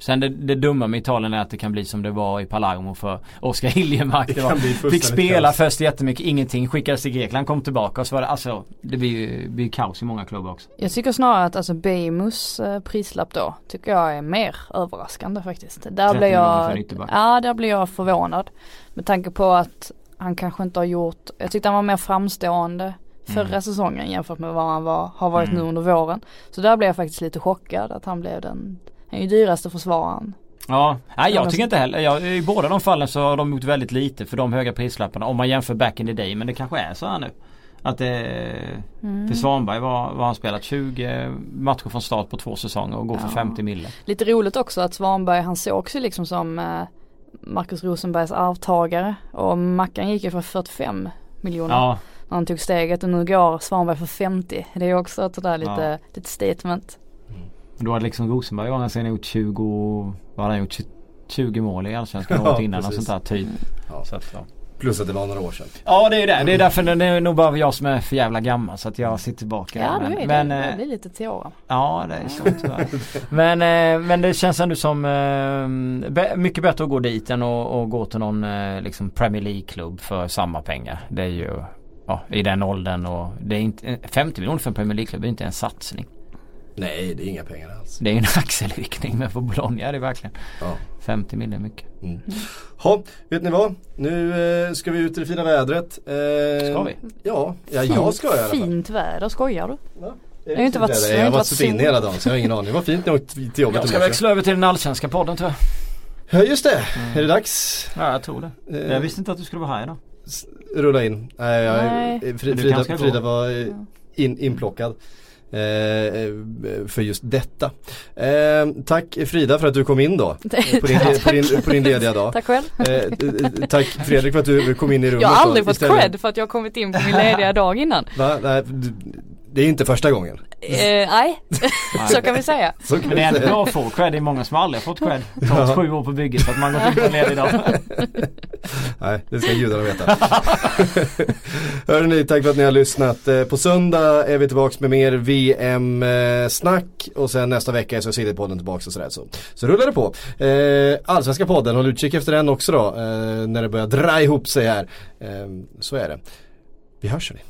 Sen det dumma med Italien är att det kan bli som det var i Palermo för Oskar Hiljemark. Fick spela först jättemycket, ingenting, skickades till Grekland, kom tillbaka och så var det, alltså, det blir kaos i många klubbar också. Jag tycker snarare att alltså, Beimus prislapp då tycker jag är mer överraskande faktiskt. Där blir jag förvånad med tanke på att han kanske inte har gjort, jag tyckte han var mer framstående förra säsongen jämfört med vad han har varit nu under våren. Så där blev jag faktiskt lite chockad att han blev den. Han är ju dyraste försvararen. Ja, nej, jag tycker inte heller. I båda de fallen så har de gjort väldigt lite för de höga prislapparna om man jämför back in the day. Men det kanske är så här nu. Att för Svanberg var han spelat 20 matcher från start på 2 säsonger och går för 50 mille. Lite roligt också att Svanberg, han sågs ju liksom som Marcus Rosenbergs arvtagare. Och Mackan gick ju för 45 miljoner. Ja. När han tog steget och nu går Svanberg för 50. Det är också ett sådär lite statement. Då hade liksom Rosenberg gången sen gjort 20 mål i allsvenskan året innan och sånt där typ. Ja. Så att, ja. Plus att det var några år sedan. Ja, det är ju det. Det är därför det är nog bara jag som är för jävla gammal så att jag sitter tillbaka. Ja, men, det blir lite till år. Ja, det är sånt där. Men det känns ändå som mycket bättre att gå dit än att gå till någon liksom Premier League-klubb för samma pengar. Det är ju i den åldern och det är inte 50 miljoner för en Premier League-klubb är inte en satsning. Nej, det är inga pengar alls. Det är ju en axelryckning, men för Bologna är det verkligen 50 miljoner mycket. Mm. Ha, vet ni vad? Nu ska vi ut i det fina vädret. Ska vi? Ja, jag ska göra det. Fint väder, skojar du? Ja. Jag har inte varit så inne hela dagen, så jag har ingen aning. Det var fint när jag åkte till jobbet. Jag ska växla över till den allsvenska podden, tror jag. Ja, just det. Är det dags? Ja, jag tror det. Jag visste inte att du skulle vara här idag. Rulla in. Nej. Frida var inplockad. För just detta. Tack Frida för att du kom in då på din lediga dag. Tack själv. Tack Fredrik för att du kom in i rummet. Jag har aldrig fått cred för att jag har kommit in på min lediga dag innan. Nej, det är inte första gången. Nej, så kan vi säga. Men det är ändå bra att få cred. Det är många som aldrig har fått cred. Det har tagit 7 år på bygget för att man gått in på en ledig dag. Nej, det ska gudarna veta. Hörrni, tack för att ni har lyssnat. På söndag är vi tillbaka med mer VM-snack. Och sen nästa vecka är så Sillypodden tillbaka och sådär. Så rullar det på. Allsvenska podden, håll utkik efter den också då. När det börjar dra ihop sig här. Så är det. Vi hörs, hörni.